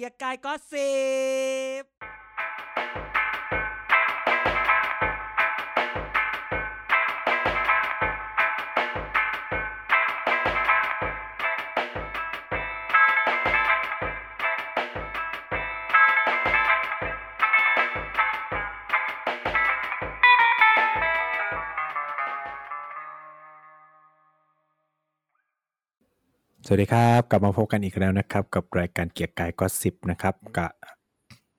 เกียร์กายก็สิบสวัสดีครับกลับมาพบกันอีกแล้วนะครับกับรายการเกียร์กายก็สิบนะครับ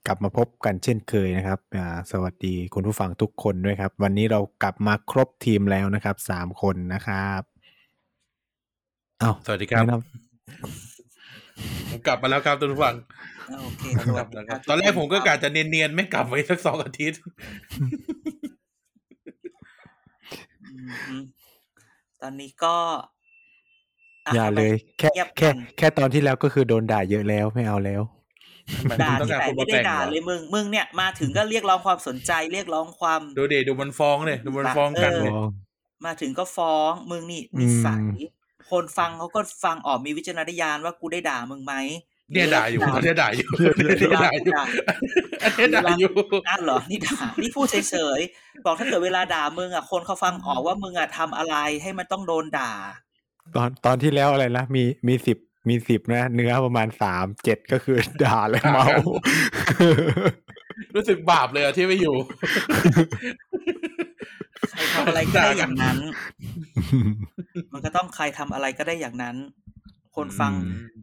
กลับมาพบกันเช่นเคยนะครับสวัสดีคุณผู้ฟังทุกคนด้วยครับวันนี้เรากลับมาครบทีมแล้วนะครับ3คนนะครับอ้าวสวัสดีครับผมกลับมาแล้วครับคุณผู้ฟังโอเคครับตอนแรกผมก็กะจะเนียนๆไม่กลับไว้สัก2อาทิตย์ตอนนี้ก็อย่าเลยแค่ตอนที่แล้วก็คือโดนด่าเยอะแล้วไม่เอาแล้วด่าที่ไหนไม่ได้ด่าเลยมึงเนี่ยมาถึงก็เรียกร้องความสนใจเรียกร้องความดูเดดูมันฟ้องเลยดูมันฟ้องกันเลยมาถึงก็ฟ้องมึงนี่นิสัยคนฟังเขาก็ฟังออกมีวิจารณญาณว่ากูได้ด่ามึงไหมเนี่ยด่าอยู่เขาเนี่ยด่าอยู่เนี่ยด่าอยู่นั่นเหรอนี่ด่านี่พูดเฉยๆบอกถ้าเกิดเวลาด่ามึงอ่ะคนเขาฟังออกว่ามึงอ่ะทำอะไรให้มันต้องโดนด่าตอนที่แล้วอะไรนะมี10นะเนื้อประมาณ3 7ก็คือด่าและเมารู้สึกบาปเลยอ่ะที่ไม่อยู่ใครทำอะไรก็ได้อย่างนั้นมันก็ต้องใครทำอะไรก็ได้อย่างนั้นคนฟัง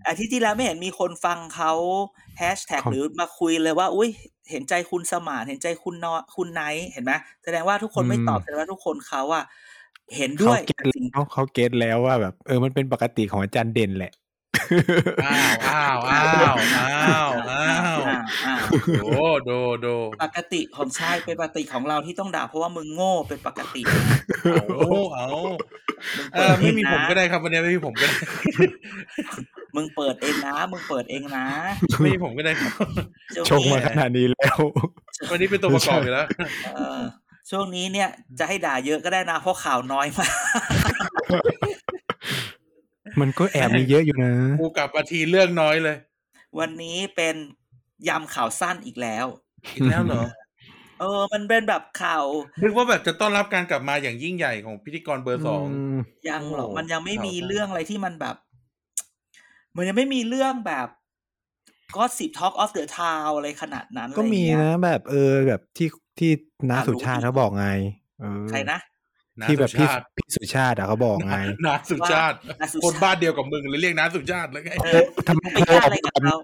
อาทิตย์ที่แล้วไม่เห็นมีคนฟังเขาแฮชแท็กหรือมาคุยเลยว่าอุ้ยเห็นใจคุณสมานเห็นใจคุณไนท์เห็นไหมแสดงว่าทุกคนไม่ตอบแสดงว่าทุกคนเขาอ่ะเห็นด้วยเขาเก็ทแล้วว่าแบบมันเป็นปกติของอาจารย์เด่นแหละอ้าวโดปกติของชายเป็นปกติของเราที่ต้องด่าเพราะว่ามึงโง่เป็นปกติเอาไม่มีผมก็ได้ครับวันนี้ไม่มีผมก็ได้มึงเปิดเองนะไม่มีผมก็ได้ครับชงมาขนาดนี้แล้ววันนี้เป็นตัวประกอบอยู่แล้วช่วงนี้เนี่ยจะให้ด่าเยอะก็ได้นะเพราะข่าวน้อยมากมันก็แอบมีเยอะอยู่นะกูกลับมาทีเรื่องน้อยเลยวันนี้เป็นยำข่าวสั้นอีกแล้วเหรอมันเป็นแบบข่าวนึกว่าแบบจะต้อนรับการกลับมาอย่างยิ่งใหญ่ของพิธีกรเบอร์2ยังหรอมันยังไม่มีเรื่องอะไรที่มันแบบมันยังไม่มีเรื่องแบบก็10 Talk of the Town อะไรขนาดนั้นก็มีนะแบบแบบที่น้าสุชาติเขาบอกไงใครนะที่แบบพี่สุชาติอ่ะเขาบอกไงน้าสุชาติคนบ้านเดียวกับมึงเลยเรียกน้าสุชาติแล้วไงทำไมโพอะไรกับเรา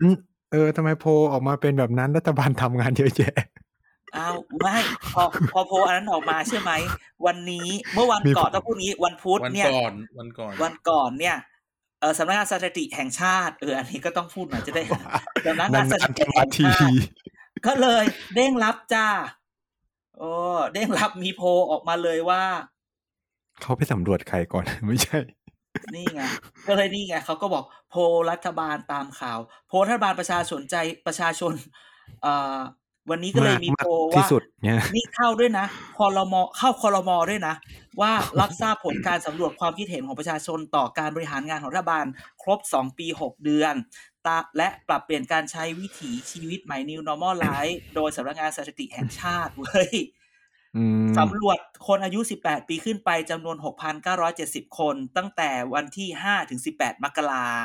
ทำไมโพออกมาเป็นแบบนั้นรัฐบาลทำงานเยอะแยะอ้าวไม่พอโพอันนั้นออกมาใช่ไหมวันนี้เมื่อวันก่อนต้องพูดนี้วันพุธเนี่ยวันก่อนเนี่ยสำนักงานสถิติแห่งชาติอันนี้ก็ต้องพูดหน่อยจะได้สำนักงานสถิติแห่งชาติก็เลยเด้งรับจ้าเด้งรับมีโพออกมาเลยว่าเขาไปสำรวจใครก่อนไม่ใช่นี่ไงก็เลยนี่ไงเขาก็บอกโพรัฐบาลตามข่าวโพรัฐบาลประชาชนวันนี้ก็เลยมีโพว่านี่เข้าด้วยนะครม.ด้วยนะว่ารับทราบผลการสำรวจความคิดเห็นของประชาชนต่อการบริหารงานของรัฐบาลครบ2ปี6เดือนและปรับเปลี่ยนการใช้วิถีชีวิตใหม่ New Normal Life โดยสำนักงานสถิติแห่งชาติเว้ยสำรวจคนอายุ18ปีขึ้นไปจำนวน 6,970 คนตั้งแต่วันที่5ถึง18มกราค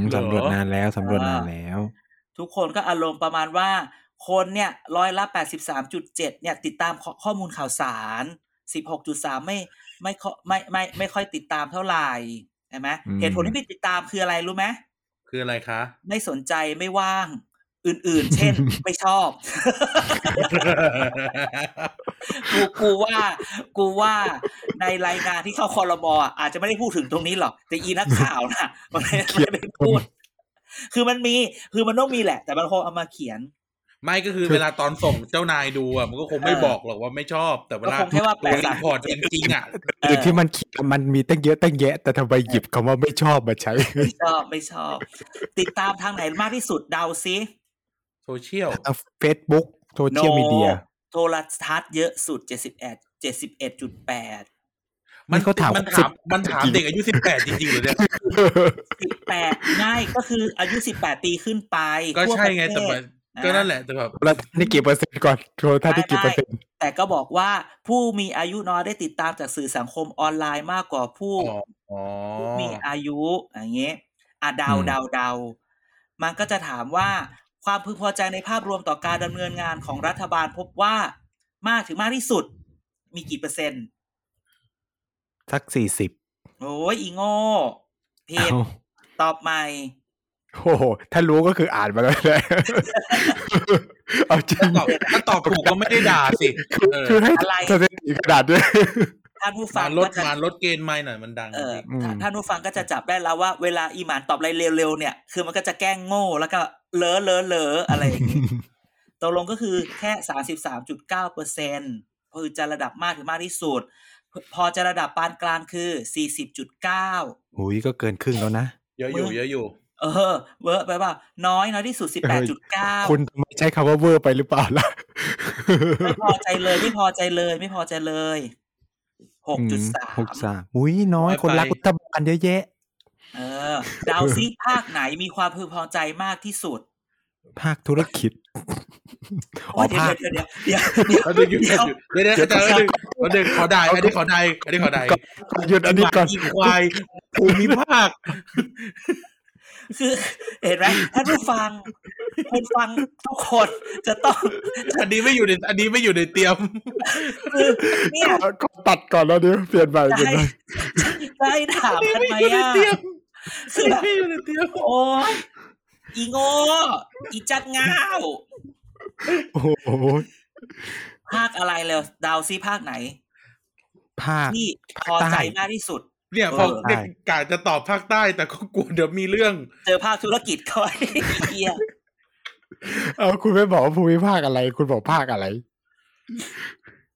มสำรวจนานแล้วทุกคนก็อารมณ์ประมาณว่าคนเนี่ยร้อยละ 83.7 เนี่ยติดตามข้อมูลข่าวสาร 16.3 ไม่ค่อยติดตามเท่าไหร่ใช่ไหมเหตุผลที่ไม่ติดตามคืออะไรรู้ไหมคืออะไรคะไม่สนใจไม่ว่างอื่นๆเช่นไม่ชอบ กูว่าในรายงานที่เข้าครม.อาจจะไม่ได้พูดถึงตรงนี้หรอกแต่อีนักข่าวน่ะมันไม่ได้พูดคือมันต้องมีแหละแต่มันคงเอามาเขียนไม่ก็คือเวลาตอนส่งเจ้านายดูอ่ะมันก็คงไม่บอกหรอกว่าไม่ชอบแต่เวลารีพอร์ตจริงๆอ่ะที่มันมีตั้งเยอะตั้งแยะแต่ทำไมหยิบคำว่าไม่ชอบมาใช้ไม่ชอบติดตามทางไหนมากที่สุดเดาซิโซเชียล Facebook โซเชียลมีเดียโทรทัศน์เยอะสุด71.8 มันถามเด็กอายุ18จริงๆหรือเนี่ย18ง่ายก็คืออายุ18ปีขึ้นไปก็ใช่ไงแต่ว่าก็นั่นแหละแต่แบบแล้วนี่กี่เปอร์เซ็นต์ก่อนโทรทัศน์ที่กี่เปอร์เซ็นต์แต่ก็บอกว่าผู้มีอายุน้อยได้ติดตามจากสื่อสังคมออนไลน์มากกว่าผู้มีอายุอย่างเงี้ยเดามันก็จะถามว่าความพึงพอใจในภาพรวมต่อการดำเนินงานของรัฐบาลพบว่ามากถึงมากที่สุดมีกี่เปอร์เซ็นต์สัก40โอ้ยอีโง่ผิดตอบใหม่โอ้โหถ้ารู้ก็คืออ่านมาแล้วแหละเอาจริงถ้าตอบถูกก็ไม่ได้ด่าสิคือให้สถิติกระดาษด้วยท่านผู้ฟังก็จะลดเกณฑ์ไมค์หน่อยมันดังท่านผู้ฟังก็จะจับได้แล้วว่าเวลาอีหมานตอบอะไรเร็วๆเนี่ยคือมันก็จะแกล้งโง่แล้วก็เลอะอะไรอย่างงี้ตกลงก็คือแค่ 33.9% คือจะระดับมากถึงมากที่สุดพอจะระดับปานกลางคือ 40.9 โอ้ยก็เกินครึ่งแล้วนะเยอะอยู่เวอร์ไปเปล่าน้อยที่สุด 18.9 คุณไม่ใช้คำว่าเวอร์ไปหรือเปล่าล่ะไม่พอใจเลย 6.3 อุ้ยน้อยคนรักรัฐบาลเยอะแยะดาวซีภาคไหนมีความพึงพอใจมากที่สุดภาคธุรกิจอ๋อภาคเดี๋ยวอาจารย์ขอได้หยุดอันนี้ก่อนควายภูมิภาคคือเห็นไหมท่านผู้ฟังทุกคนจะต้องอันนี้ไม่อยู่ในเตรียมคือเนี่ยตัดก่อนแล้วเดี๋ยวเปลี่ยนใหม่ได้ถามทำไมอ่ะคือแบบโอ้ยอีโง่อีจัดเงาโอ้ยภาคอะไรแล้วดาวซีภาคไหนภาคที่พอใจมากที่สุดเนี่ยพอเด็กกะจะตอบภาคใต้แต่ก็กลัวเดี๋ยวมีเรื่องเจอภาคธุรกิจเขาไอ้เหี้ยคุณไม่บอกว่าภูมิภาคอะไรคุณบอกภาคอะไร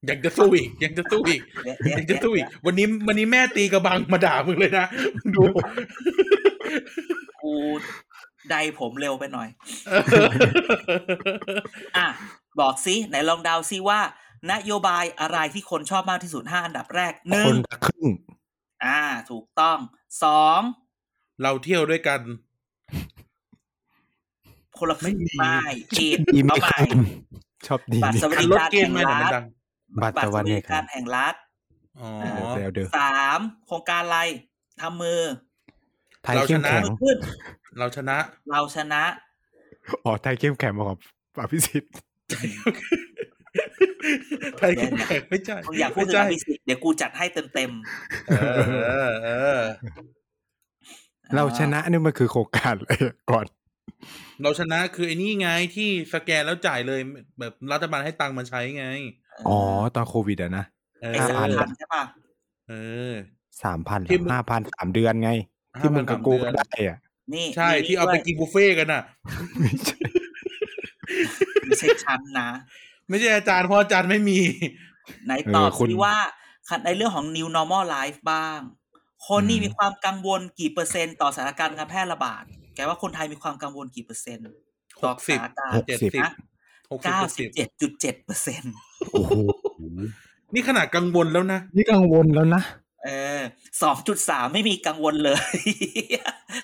ยังจะสู้อีกวันนี้แม่ตีกระบังมาด่ามึงเลยนะดูกูได้ผมเร็วไปหน่อยอ่ะบอกสิไหนลองเดาซิว่านโยบายอะไรที่คนชอบมากที่สุด5อันดับแรก1คนละครึ่งถูกต้อง2เราเที่ยวด้วยกันคนละครึ่งไม่จีบเอาใหม่ชอบดีบัตรสวัสดิการแห่งรัฐ3โครงการอะไรทำมือเราชนะอ๋อไทยเข้มแข็งของอภิสิทธิ์ไทยเข้มแข็งไม่ใช่อยากพูดถึงอภิสิทธิ์เดี๋ยวกูจัดให้เต็มๆเราชนะนี่มันคือโครงการอะไรก่อนเราชนะคือไอ้นี่ไงที่สแกนแล้วจ่ายเลยแบบรัฐบาลให้ตังค์มาใช้ไงอ๋อตอนโควิดอ่ะนะ5,000ใช่ป่ะ3,000 5,000 3เดือนไงที่มึงกับกูก็ได้อ่ะนี่ใช่ที่เอาไปกินบุฟเฟ่กันน่ะไม่ใช่ชั้นนะไม่ใช่อาจารย์เพราะอาจารย์ไม่มีไหนตอบสิว่าในเรื่องของ New Normal Life บ้างคนนี่มีความกังวลกี่เปอร์เซ็นต์ต่อสถานการณ์การแพร่ระบาดแกว่าคนไทยมีความกังวลกี่เปอร์เซ็นต์ต่อสถานการณ์นะ 97.7% โอ้โหนี่ขนาดกังวลแล้วนะ2.3 ไม่มีกังวลเลย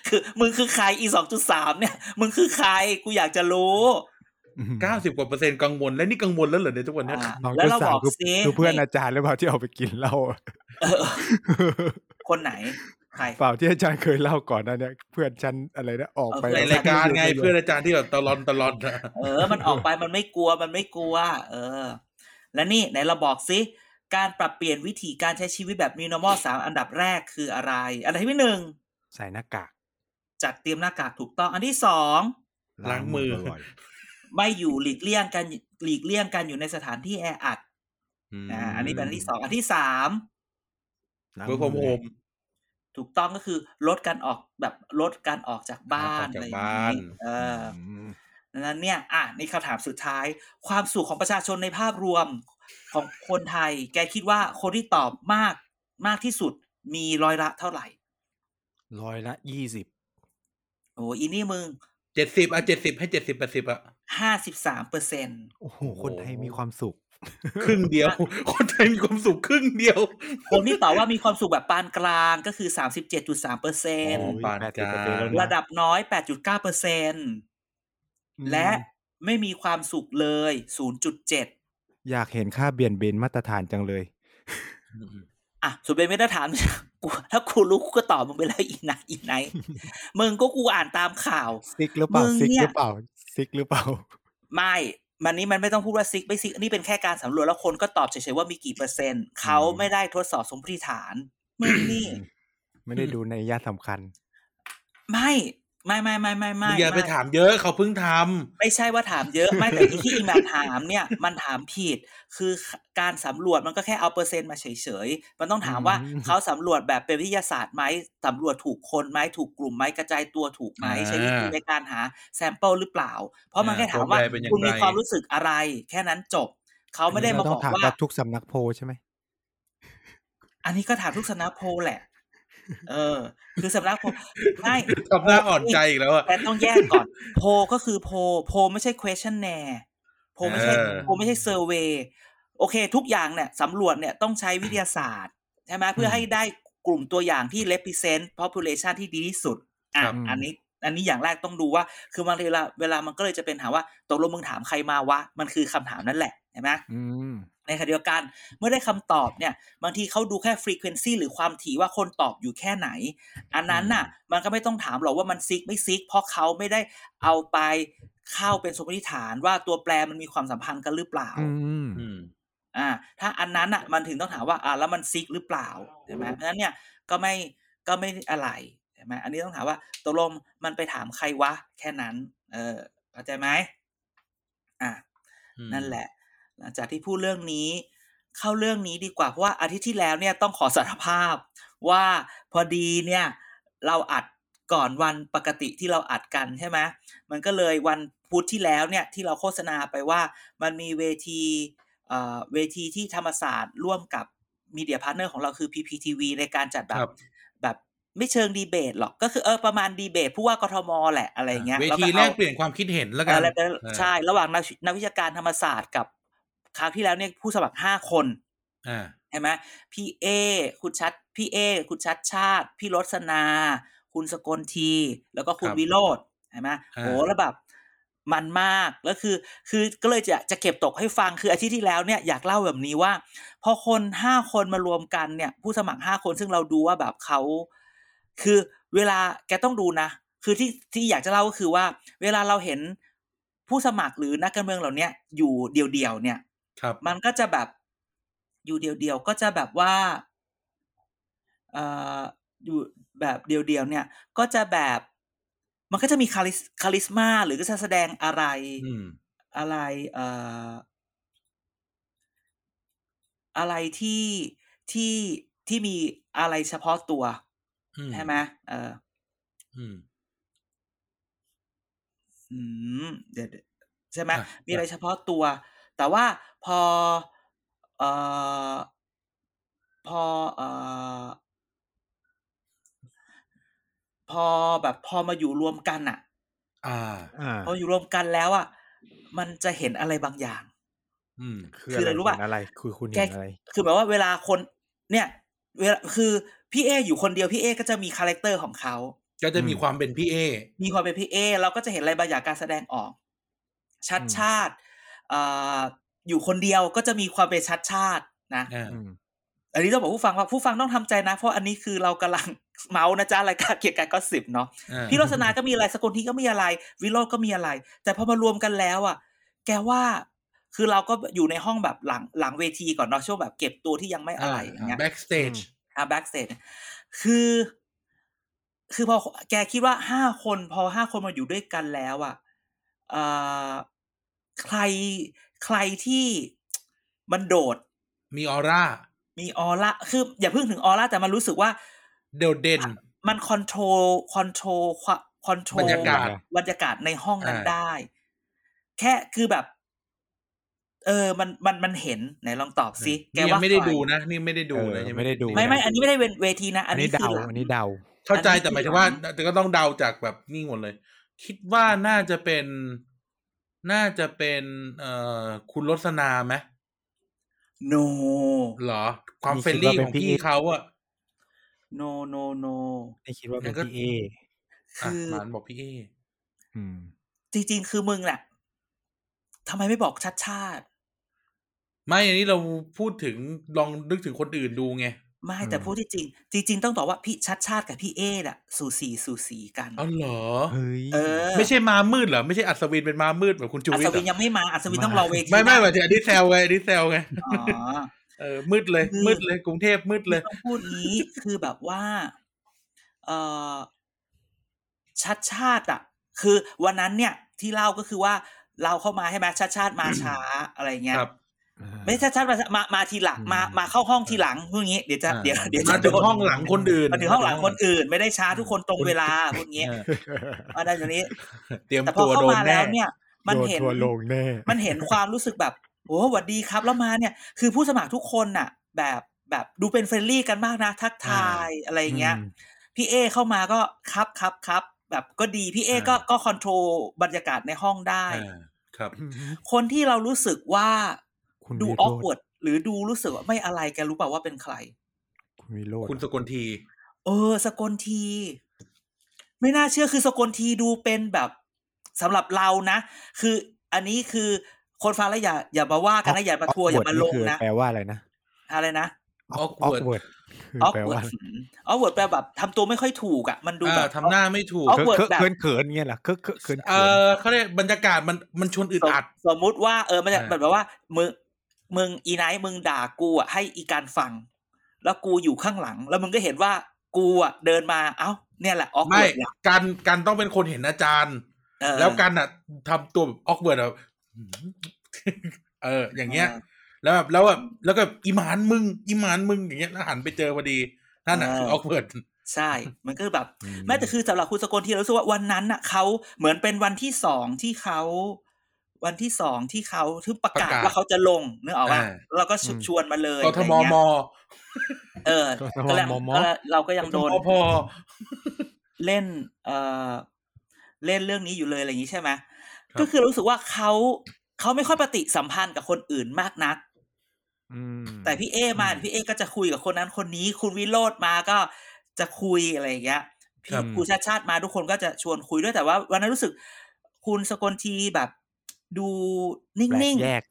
คือมึงคือใครอี 2.3 เนี่ยมึงคือใครกูอยากจะรู้90กว่าเปอร์เซ็นต์กังวลแล้วนี่กังวลแล้วเหรอในทุกวันนี้แล้วเราบอกซิคือเพื่อนอาจารย์หรือเปล่าที่เอาไปกินเหล้าคนไหนใครเปล่าที่อาจารย์เคยเล่าก่อนนะเนี่ยเพื่อนฉันอะไรนะออกไปรายการไงเพื่อนอาจารย์ที่แบบตลอนมันออกไปมันไม่กลัวแล้วนี่ไหนเราบอกซิการปรับเปลี่ยนวิธีการใช้ชีวิตแบบ New Normal 3อันดับแรกคืออะไรอันดับที่1ใส่หน้ากากจัดเตรียมหน้ากากถูกต้องอันที่2ล้างมือไม่อยู่หลีกเลี่ยงกันอยู่ในสถานที่แออัดอันนี้เป็นอันที่2อันที่3ล้างมือผมถูกต้องก็คือลดการออกจากบ้านอะไรอย่างงี้นั้นเนี่ยนี่คำถามสุดท้ายความสุขของประชาชนในภาพรวมของคนไทยแกคิดว่าคนที่ตอบมากที่สุดมีร้อยละเท่าไหร่ร้อยละ20โอ้อีนี่มึง70 70 ให้ 70 80 53% โอ้โหคนไทยมีความสุข ครึ่งเดียวคนไทยมีความสุขครึ่งเดียวคนที่ตอบว่ามีความสุขแบบปานกลางก็คือ 37.3% ปานกลางระดับน้อย 8.9% และไม่มีความสุขเลย 0.7 อยากเห็นค่าเบี่ยงเบนมาตรฐานจังเลยอ่ะสุดเป็นมาตรฐานถ้ากูรู้กูก็ตอบมึงไปเลยอีกไหนมึงก็กูอ่านตามข่าวซิกหรือเปล่าไม่มันนี้มันไม่ต้องพูดว่าซิกไม่ซิกนี่เป็นแค่การสำรวจแล้วคนก็ตอบเฉยๆว่ามีกี่เปอร์เซ็นต์เขาไม่ได้ทดสอบสมมติฐานมึงนี่ไม่ได้ดูในนัยยะสำคัญไม่อย่าไปถามเยอะเขาเพิ่งทำไม่ใช่ว่าถามเยอะไม่แต่ที่อีมาถามเนี่ยมันถามผิดคือการสำรวจมันก็แค่เอาเปอร์เซ็นต์มาเฉยๆมันต้องถามว่าเขาสำรวจแบบเป็นวิทยาศาสตร์ไหมสำรวจถูกคนไหมถูกกลุ่มไหมกระจายตัวถูกไหมใช้วิธีในการหาแซมเปิลหรือเปล่าเพราะมันแค่ถามว่าคุณมีความรู้สึกอะไรแค่นั้นจบเขาไม่ได้มาบอกว่าทุกสำนักโพลใช่ไหมอันนี้ก็ถามทุกสำนักโพลแหละคือสำนักโพไม่สำนักอ่อนใจอีกแล้วอ่ะแต่ต้องแยกก่อนโพก็คือโพไม่ใช่ questionnaire โพไม่ใช่ survey โอเคทุกอย่างเนี่ยสำรวจเนี่ยต้องใช้วิทยาศาสตร์ใช่ไหมเพื่อให้ได้กลุ่มตัวอย่างที่ represent population ที่ดีที่สุดอันนี้อย่างแรกต้องดูว่าคือบางทีเวลามันก็เลยจะเป็นถามว่าตกลงมึงถามใครมาวะมันคือคำถามนั่นแหละใช่ไหมในขณะเดียวกันเมื่อได้คำตอบเนี่ยบางทีเขาดูแค่ frequency หรือความถี่ว่าคนตอบอยู่แค่ไหนอันนั้นน่ะมันก็ไม่ต้องถามหรอกว่ามันซิกไม่ซิกเพราะเขาไม่ได้เอาไปเข้าเป็นสมมติฐานว่าตัวแปรมันมีความสัมพันธ์กันหรือเปล่าถ้าอันนั้นน่ะมันถึงต้องถามว่าแล้วมันซิกหรือเปล่าใช่ไหมเพราะฉะนั้นเนี่ยก็ไม่อะไรใช่ไหมอันนี้ต้องถามว่าตกลงมันไปถามใครวะแค่นั้นเข้าใจไหมนั่นแหละหลังจากที่พูดเรื่องนี้เข้าเรื่องนี้ดีกว่าเพราะว่าอาทิตย์ที่แล้วเนี่ยต้องขอสารภาพว่าพอดีเนี่ยเราอัดก่อนวันปกติที่เราอัดกันใช่ไหมมันก็เลยวันพุธที่แล้วเนี่ยที่เราโฆษณาไปว่ามันมีเวทีที่ธรรมศาสตร์ร่วมกับมีเดียพาร์ทเนอร์ของเราคือ PPTV ในการจัดแบบไม่เชิงดีเบตหรอกก็คือประมาณดีเบตผู้ว่ากทมแหละอะไรเงี้ยเวทีแลกเปลี่ยนความคิดเห็นแล้วกันใช่ระหว่างนักวิชาการธรรมศาสตร์กับคราวที่แล้วเนี่ยผู้สมัคร5คนใช่ไหมพี่เอคุณชัดชาติพี่รสนาคุณสกลทีแล้วก็คุณวิโรจน์ใช่ไหมโหแล้วแบบมันมากแล้วคือก็เลยจะเก็บตกให้ฟังคืออาทิตย์ที่แล้วเนี่ยอยากเล่าแบบนี้ว่าพอคน5คนมารวมกันเนี่ยผู้สมัคร5คนซึ่งเราดูว่าแบบเขาคือเวลาแกต้องดูนะคือที่อยากจะเล่าก็คือว่าเวลาเราเห็นผู้สมัครหรือนักการเมืองเหล่านี้อยู่เดี่ยวๆเนี่ยมันก็จะแบบอยู่เดี่ยวๆก็จะแบบว่าอยู่แบบเดี่ยวๆเนี่ยก็จะแบบมันก็จะมีคาริสม่าหรือก็จะแสดงอะไรที่มีอะไรเฉพาะตัวใช่ไหมเดี๋ยวใช่ไหมมีอะไรเฉพาะตัวแต่ว่าพอแบบพอมาอยู่รวมกันอ่ะพออยู่รวมกันแล้วอ่ะมันจะเห็นอะไรบางอย่างคืออะไรรู้ป่ะอะไรคือคุณเห็นอะไรคือแบบว่าเวลาคนเนี่ยเวลาคือพี่เออยู่คนเดียวพี่เอก็จะมีคาแรคเตอร์ของเขาก็จะมีความเป็นพี่เอเราก็จะเห็นอะไรบางอย่างการแสดงออกชัดชาติอยู่คนเดียวก็จะมีความเป็นชัดชาตินะอันนี้ต้องบอกผู้ฟังว่าผู้ฟังต้องทำใจนะเพราะอันนี้คือเรากำลังเมานะจ๊ะรายการเกียรติการก็10เนาะพี่รสนาก็มีอะไรสกลทีก็มีอะไรวิโรจน์ก็มีอะไรแต่พอมารวมกันแล้วอ่ะแกว่าคือเราก็อยู่ในห้องแบบหลังเวทีก่อนเนาะช่วงแบบเก็บตัวที่ยังไม่อะไรอย่างเงี้ย backstage backstage คือพอแกคิดว่า5คนพอ5คนมาอยู่ด้วยกันแล้วอ่ะใครที่มันโดดมีออร่าคืออย่าเพิ่งถึงออร่าแต่มันรู้สึกว่าเด่นมันคอนโทรลบรรยากาศในห้องนั้นได้แค่คือแบบมันเห็นไหนลองตอบสิแกว่าไม่ได้ดูนะนี่ไม่ได้ดูเลยยังไม่ได้ดูไม่อันนี้ไม่ได้เวทีนะอันนี้คืออันนี้เดาเข้าใจแต่หมายถึงว่าแต่ก็ต้องเดาจากแบบนี่หมดเลยคิดว่าน่าจะเป็นคุณรสนาไหม โน no. เหรอความเฟรนลี่ของพี่เขาอะโนโนโนไม่คิดว่าเป็นพี่เอคือหลานบอกพี่เอจริงๆคือมึงแหละทำไมไม่บอกชัดชาติไม่อันนี้เราพูดถึงลองนึกถึงคนอื่นดูไงไม่แต่พูดที่จริงต้องตอบว่าพี่ชัดชาติกับพี่เอน่ะสู่สีกันอ๋อเหรอเฮ้ยไม่ใช่มามืดเหรอไม่ใช่อัศวินเป็นมามืดแบบคุณจูวิทย์อัศวินยังไม่มาอัศวินต้องรอเวทีไม่แบบอันนี้แซวไงอันนี้แซวไงอ๋อมืดเลยกรุงเทพมืดเลยพูดนี้คือแบบว่าชัดชาติอ่ะคือวันนั้นเนี่ยที่เล่าก็คือว่าเราเข้ามาให้มั้ยชัดชาติมาช้าอะไรเงี้ยไม่ใช่ชัดมาทีหลังมาเข้าห้องทีหลังพวกนี้เดี๋ยวจะโดนห้องหลังคนอื่นมาถึงห้องหลังคนอื่นไม่ได้ช้าทุกคนตรงเวลาพวกนี้มาได้อย่างนี้แต่พอเข้ามาแล้วเนี่ยมันเห็นความรู้สึกแบบโอ้สวัสดีครับแล้วมาเนี่ยคือผู้สมัครทุกคนน่ะแบบดูเป็นเฟรนลี่กันมากนะทักทายอะไรเงี้ยพี่เอเข้ามาก็ครับแบบก็ดีพี่เอก็คอนโทรลบรรยากาศในห้องได้ครับคนที่เรารู้สึกว่าดูออกเวิร์ดหรือดูรู้สึกว่าไม่อะไรแกรู้ป่าวว่าเป็นใครคุณวิโรจน์คุณสกลทีสกลทีไม่น่าเชื่อคือสกลทีดูเป็นแบบสำหรับเรานะคืออันนี้คือคนฟังแล้วอย่ามาว่ากันนะอย่ามาทัวร์อย่ามาลงนะแปลว่าอะไรนะอะไรนะออกเวิร์ดแปลแบบทำตัวไม่ค่อยถูกอ่ะมันดูแบบทำหน้าไม่ถูกเขินเงี้ยเหรอเขินเขาเรียกบรรยากาศมันชวนอึดอัดสมมติว่ามันแบบว่ามึงอีไนท์มึงด่ากูอ่ะให้อีการฟังแล้วกูอยู่ข้างหลังแล้วมึงก็เห็นว่ากูอ่ะเดินมาเอ้าเนี่ยแหละออกเวิร์ดไม่การต้องเป็นคนเห็นอาจารย์แล้วกันอ่ะทำตัวแบบออกเวิร์ดแบบอย่างเงี้ยแล้วก็อีหมานมึงอย่างเงี้ยแล้วหันไปเจอพอดีนั่นน่ะคือออกเวิร์ดใช่มันก็แบบแม้แต่คือสำหรับคุณสกลที่เรารู้ว่าวันนั้นน่ะเขาเหมือนเป็นวันที่สองที่เขาที่ประกาศว่าเขาจะลงนึกออกป่ะแล้วก็ชวนมาเลยกทมมเราก็ยังโดนเล่นเรื่องนี้อยู่เลยอะไรอย่างงี้ใช่ไหมก็คือรู้สึกว่าเขาไม่ค่อยปฏิสัมพันธ์กับคนอื่นมากนักแต่พี่เอมาพี่เอก็จะคุยกับคนนั้นคนนี้คุณวิโรจน์มาก็จะคุยอะไรอย่างเงี้ยพี่ครูชาติมาทุกคนก็จะชวนคุยด้วยแต่ว่าวันนั้นรู้สึกคุณสกลทีแบบดูนิ่งๆแยก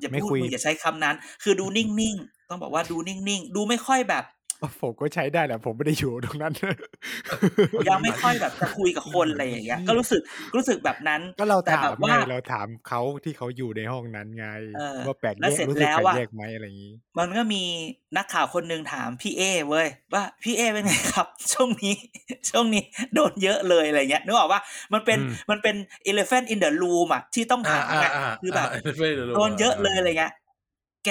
อย่าไม่คุยอย่าใช้คำนั้นคือดูนิ่งๆต้องบอกว่าดูนิ่งๆดูไม่ค่อยแบบผมก็ใช้ได้แหละผมไม่ได้อยู่ตรงนั้นยังไม่ค่อยแบบจะคุยกับคนอะไรอย่างเงี้ยก็รู้สึกแบบนั้นก็เราถามว่าเราถามเขาที่เขาอยู่ในห้องนั้นไงว่าแปลกแยกรู้สึกแปลกแยกไหมอะไรอย่างงี้มันก็มีนักข่าวคนนึงถามพี่เอเว้ยว่าพี่เอเป็นไงครับช่วงนี้โดนเยอะเลยอะไรเงี้ยนึกออกว่ามันเป็น elephant in the room อ่ะที่ต้องถามคือแบบโดนเยอะเลยอะไรเงี้ยแก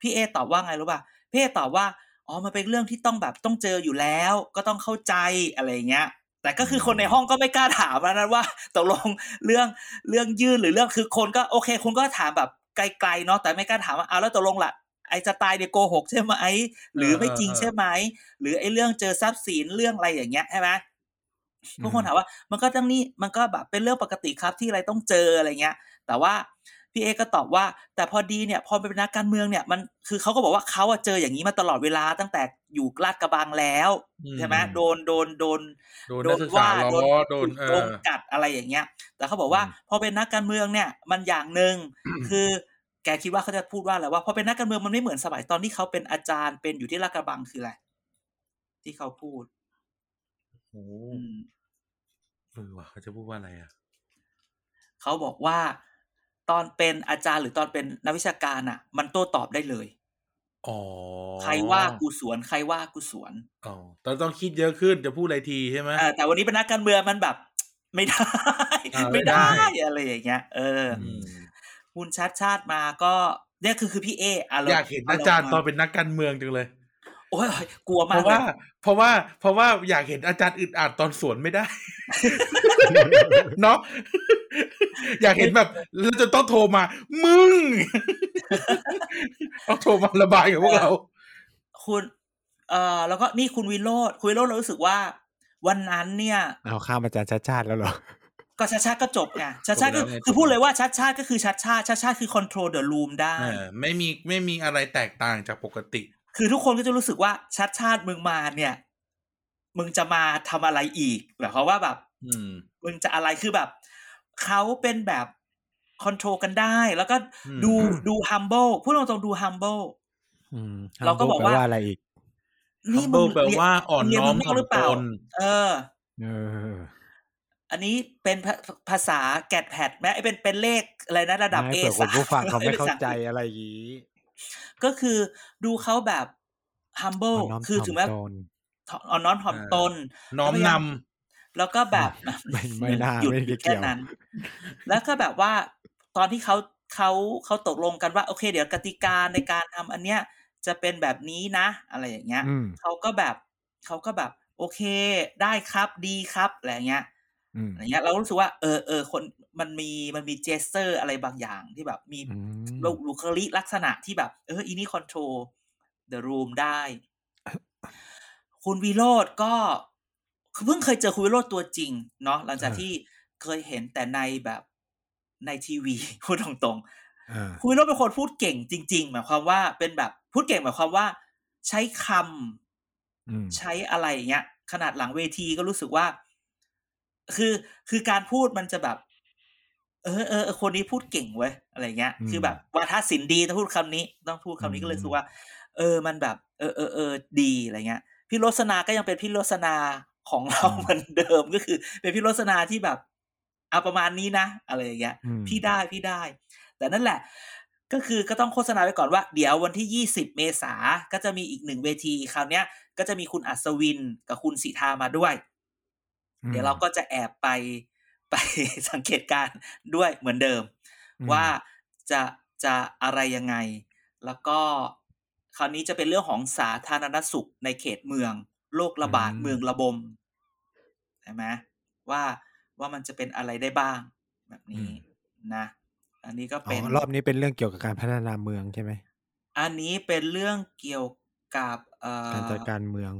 พี่เอตอบว่าไงรู้ป่ะพี่เอตอบว่าอ๋อมันเป็นเรื่องที่ต้องแบบต้องเจออยู่แล้วก็ต้องเข้าใจอะไรอย่างเงี้ยแต่ก็คือคนในห้องก็ไม่กล้าถามนะว่าตกลงเรื่องยื่นหรือเรื่องคือคนก็โอเคคนก็ถามแบบไกลๆเนาะแต่ไม่กล้าถามว่าเอาแล้วตกลงล่ะไอ้สไตล์เนี่ยโกหกใช่ไหมหรือไม่จริงใช่ไหมหรือไอ้เรื่องเจอทรัพย์สินเรื่องอะไรอย่างเงี้ยใช่ไหมพวกคนถามว่ามันก็ต้องนี่มันก็แบบเป็นเรื่องปกติครับที่อะไรต้องเจออะไรเงี้ยแต่ว่าพี่เอก็ตอบว่าแต่พอดีเนี่ยพอเป็นนักการเมืองเนี่ยมันคือเขาก็บอกว่าเขาเจออย่างนี้มาตลอดเวลาตั้งแต่อยู่ลาดกระบังแล้วใช่ไหมโดนว่าโดนกัดอะไรอย่างเงี้ยแต่เขาบอกว่าพอเป็นนักการเมืองเนี่ยมันอย่างนึงคือแกคิดว่าเขาจะพูดว่าอะไรว่าพอเป็นนักการเมืองมันไม่เหมือนสมัยตอนที่เขาเป็นอาจารย์เป็นอยู่ที่ลาดกระบังคืออะไรที่เขาพูดโอ้ว่ะเขาจะพูดว่าอะไรอ่ะเขาบอกว่าตอนเป็นอาจารย์หรือตอนเป็นนักวิชาการน่ะมันโต้ตอบได้เลยอ๋อใครว่ากูสวนใครว่ากูสวนอ๋อต้องคิดเยอะขึ้นจะพูดอะไรทีใช่มั้ยแต่วันนี้เป็นนักการเมืองมันแบบไม่ได้อะไรอย่างเงี้ยคุณชัดมาก็เนี่ยคือพี่เออยากเห็นอาจารย์ตอนเป็นนักการเมืองจังเลยโอ้ยกลัวมากเพราะว่าอยากเห็นอาจารย์อึดอัดตอนสวนไม่ได้เนาะอยากเห็นแบบแล้วจะต้องโทรมามึงต้องโทรมาระบายกับพวกเราคุณแล้วก็นี่คุณวิโรจน์เรารู้สึกว่าวันนั้นเนี่ยเอาข้ามอาจารย์ชาติแล้วเหรอ ก็ชัชชาติก็จบไงชัชชาติก็คือพูดเลยว่าชัชชาติก็คือชัชชาติชัชชาติคือ control the room ได้ไม่มีอะไรแตกต่างจากปกติคือทุกคนก็จะรู้สึกว่าชัชชาติมึงมาเนี่ยมึงจะมาทำอะไรอีกแบบเขาว่าแบบมึงจะอะไรคือแบบเขาเป็นแบบคอนโทรลกันได้แล้วก็ดู humble พูดตรงๆดู humble เราก็บอกว่าอะไรอีก humble แปลว่าอ่อนน้อมถ่อมตนอันนี้เป็นภาษาแกดแพดแม้เป็นเลขอะไรนะระดับ A3 คนผู้ฟังเขาไม่เข้าใจอะไรอย่างนี้ก็คือดูเขาแบบ humble คือถึงแม้อ่อนน้อมถ่อมตนน้อมนำแล้วก็แบบไม่น่าไม่เกี่ยวนั้นแล้วก็แบบว่าตอนที่เขาตกลงกันว่าโอเคเดี๋ยวกติกาในการทำอันเนี้ยจะเป็นแบบนี้นะอะไรอย่างเงี้ยเขาก็แบบโอเคได้ครับดีครับอะไรเงี้ยอย่างเงี้ยเรารู้สึกว่าเออคนมันมีเจสเซอร์อะไรบางอย่างที่แบบมีบุคลิกลักษณะที่แบบอีนี่คอนโทรลเดอะรูมได้คุณวิโรจน์ก็เพิ่งเคยเจอคุณวิโรจน์ตัวจริงเนาะหลังจากที่เคยเห็นแต่ในแบบในทีวีพูดตรงๆคุณวิโรจน์เป็นคนพูดเก่งจริงๆหมายความว่าเป็นแบบพูดเก่งหมายความว่าใช้คำใช้อะไรอย่างเงี้ยขนาดหลังเวทีก็รู้สึกว่าคือการพูดมันจะแบบคนนี้พูดเก่งเว้ยอะไรเงี้ยคือแบบวาทศิลป์ดีต้องพูดคำนี้ก็เลยคือว่ามันแบบดีอะไรเงี้ยพี่โรสนาก็ยังเป็นพี่โรสนาของเราเหมือนเดิมก็คือเป็นพี่โรสนาที่แบบเอาประมาณนี้นะอะไรอย่างเงี้ยพี่ได้แต่นั่นแหละก็คือก็ต้องโฆษณาไว้ก่อนว่าเดี๋ยววันที่20เมษายนก็จะมีอีก1เวทีคราวเนี้ยก็จะมีคุณอัศวินกับคุณสิทธามาด้วยเดี๋ยวเราก็จะแอบไปสังเกตการณ์ด้วยเหมือนเดิมว่าจะอะไรยังไงแล้วก็คราวนี้จะเป็นเรื่องของสาธารณสุขในเขตเมืองโรคระบาดเมืองระบมใช่ไหมว่ามันจะเป็นอะไรได้บ้างแบบนี้นะอันนี้ก็เป็นรอบนี้เป็นเรื่องเกี่ยวกับการพัฒนาเมืองใช่ไหมอันนี้เป็นเรื่องเกี่ยวกับการจัดการเมือง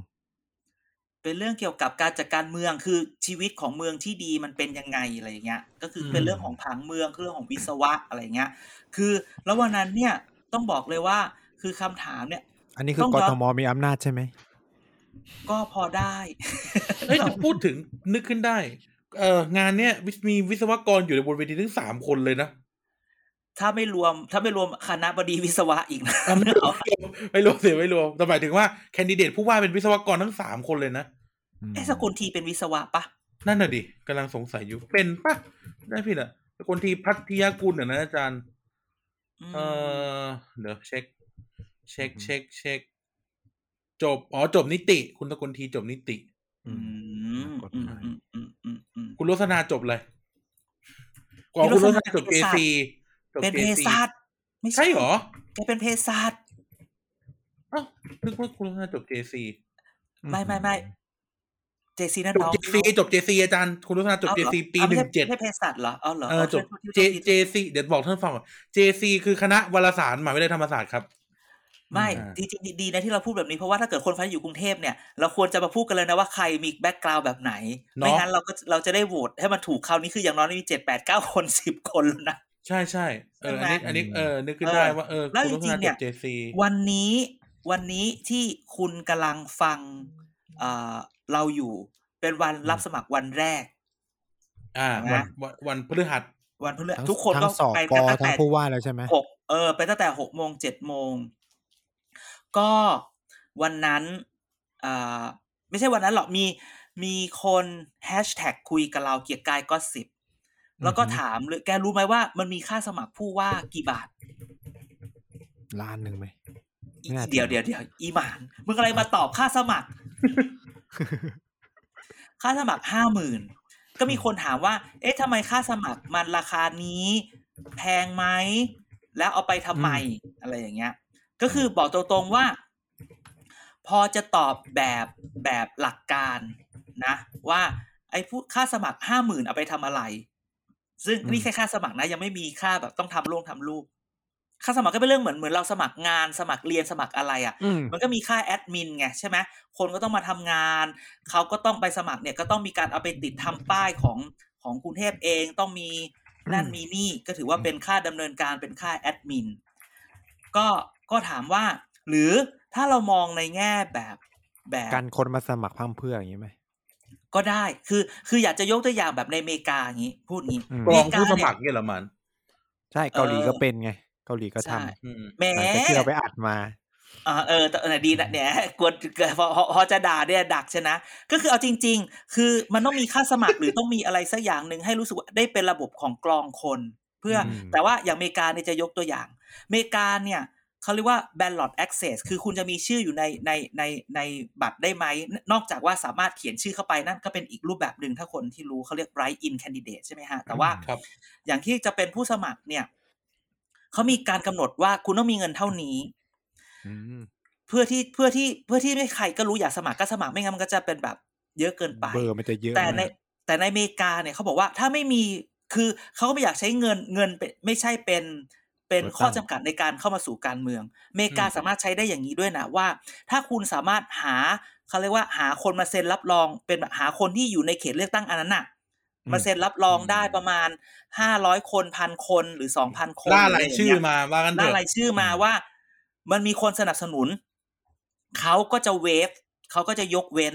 เป็นเรื่องเกี่ยวกับการจัดการเมืองคือชีวิตของเมืองที่ดีมันเป็นยังไงอะไรอย่างเงี้ยก็คือเป็นเรื่องของผังเมืองเรื่องของวิศวะอะไรเงี้ยคือแล้ววันนั้นเนี่ยต้องบอกเลยว่าคือคำถามเนี่ยอันนี้คือกทม.มีอำนาจใช่ไหมก็พอได้เฮ้ยจะพูดถึงนึกขึ้นได้งานเนี้ยมีวิศวกรอยู่ในบนเวทีถึง3คนเลยนะถ้าไม่รวมคณะบดีวิศวะอีกนะไม่รวมแต่หมายถึงว่าแคนดิเดตผู้ว่าเป็นวิศวกรทั้ง3คนเลยนะสกุลทีเป็นวิศวะปะนั่นน่ะดิกำลังสงสัยอยู่เป็นปะได้พี่เหรอสกุลทีพัทยากุลนะอาจารย์เดี๋ยวเช็คจบจบนิติคุณตะกลทีจบนิติคุณโรสนาจบเลยคุณโรสนาจบเอซีเป็นเภสัชไม่ใช่หรอแกเป็นเภสัชนึกว่าคุณโรสนาจบเจซีไม่เจซีนั่นน้องจบเจซีอาจารย์คุณโรสนาจบเจซีปี17ไม่ใช่เภสัชเหรอเหรอจบเจซีเดี๋ยวบอกท่านฟังก่อนเจซีคือคณะวารสารมหาวิทยาลัยธรรมศาสตร์ครับไม่จริงๆดีนะที่เราพูดแบบนี้เพราะว่าถ้าเกิดคนฟังอยู่กรุงเทพเนี่ยเราควรจะมาพูดกันเลยนะว่าใครมีแบ็คกราวด์แบบไหนไม่งั้นเราจะได้โหวตให้มันถูกคราวนี้คืออย่างน้อยมี 7-8-9 คน10คนแล้วนะใช่ๆอันนี้นึกขึ้นได้ว่าแล้วจริงๆเนี่ยวันนี้ที่คุณกำลังฟังเราอยู่เป็นวันรับสมัครวันแรกวันพฤหัสทุกคนก็ไปตั้งแต่ทั้งผู้ว่าแล้วใช่มั้ยไปตั้งแต่ 6:00 น 7:00 นก็วันนั้นไม่ใช่วันนั้นหรอกมีคนแฮชแท็กคุยกับเราเกียร์กายก็สิบแล้วก็ถามเลยแกรู้ไหมว่ามันมีค่าสมัครผู้ว่ากี่บาท1,000,000ไหมเดี๋ยวอีหมานมึงอะไรมาตอบค่าสมัคร ค่าสมัคร 50,000ก็มีคนถามว่าเอ๊ะทำไมค่าสมัครมันราคานี้แพงไหมแล้วเอาไปทำไมอะไรอย่างเงี้ยก็คือบอกตรงๆว่าพอจะตอบแบบหลักการนะว่าไอ้ผู้ค่าสมัคร 50,000 เอาไปทำอะไรซึ่งนี่แค่ค่าสมัครนะยังไม่มีค่าแบบต้องทำรูปค่าสมัครก็เป็นเรื่องเหมือนเราสมัครงานสมัครเรียนสมัครอะไรอ่ะมันก็มีค่าแอดมินไงใช่ไหมคนก็ต้องมาทำงานเขาก็ต้องไปสมัครเนี่ยก็ต้องมีการเอาไปติดทำป้ายของ ของกรุงเทพเองต้องมีนั่นมีนี่ก็ถือว่าเป็นค่าดำเนินการเป็นค่าแอดมินก็ถามว่าหรือถ้าเรามองในแง่แบบการคนมาสมัครพร่ำเพื่ออย่างนี้ไหมก็ได้คืออยากจะยกตัวอย่างแบบในอเมริกาอย่างนี้พูดงี้กรองผู้สมัครเนี่ยเหรอมันใช่เกาหลีก็เป็นไงเกาหลีก็ทำแม้ที่เราไปอัดมาแต่ดีนะเนี่ยกวนพอจะด่าเนี่ยดักใช่นะก็คือเอาจริงๆคือมันต้องมีค่าสมัครหรือต้องมีอะไรสักอย่างนึงให้รู้สึกได้เป็นระบบของกรองคนเพื่อแต่ว่าอย่างอเมริกาเนี่ยจะยกตัวอย่างอเมริกาเนี่ยเขาเรียกว่า ballot access คือคุณจะมีชื่ออยู่ในบัตรได้ไหมนอกจากว่าสามารถเขียนชื่อเข้าไปนั่นก็เป็นอีกรูปแบบหนึ่งถ้าคนที่รู้เขาเรียก write in candidate ใช่ไหมฮะแต่ว่าอย่างที่จะเป็นผู้สมัครเนี่ยเขามีการกำหนดว่าคุณต้องมีเงินเท่านี้เพื่อที่ไม่ใครก็รู้อยากสมัครก็สมัครไม่งั้นมันก็จะเป็นแบบเยอะเกินไปเบอร์มันจะเยอะแต่ในอเมริกาเนี่ยเขาบอกว่าถ้าไม่มีคือเขาก็ไม่อยากใช้เงินไม่ใช่เป็นข้อจำกัดในการเข้ามาสู่การเมืองอเมริกาสามารถใช้ได้อย่างนี้ด้วยนะว่าถ้าคุณสามารถหาเขาเรียกว่าหาคนมาเซ็นรับรองเป็นหาคนที่อยู่ในเขตเลือกตั้งอันนั้นน่ะมาเซ็นรับรองได้ประมาณ500คนพันคนหรือ 2,000 คนอะไรอย่างเงี้ยล่ารายชื่อมาว่ามันมีคนสนับสนุนเขาก็จะยกเว้น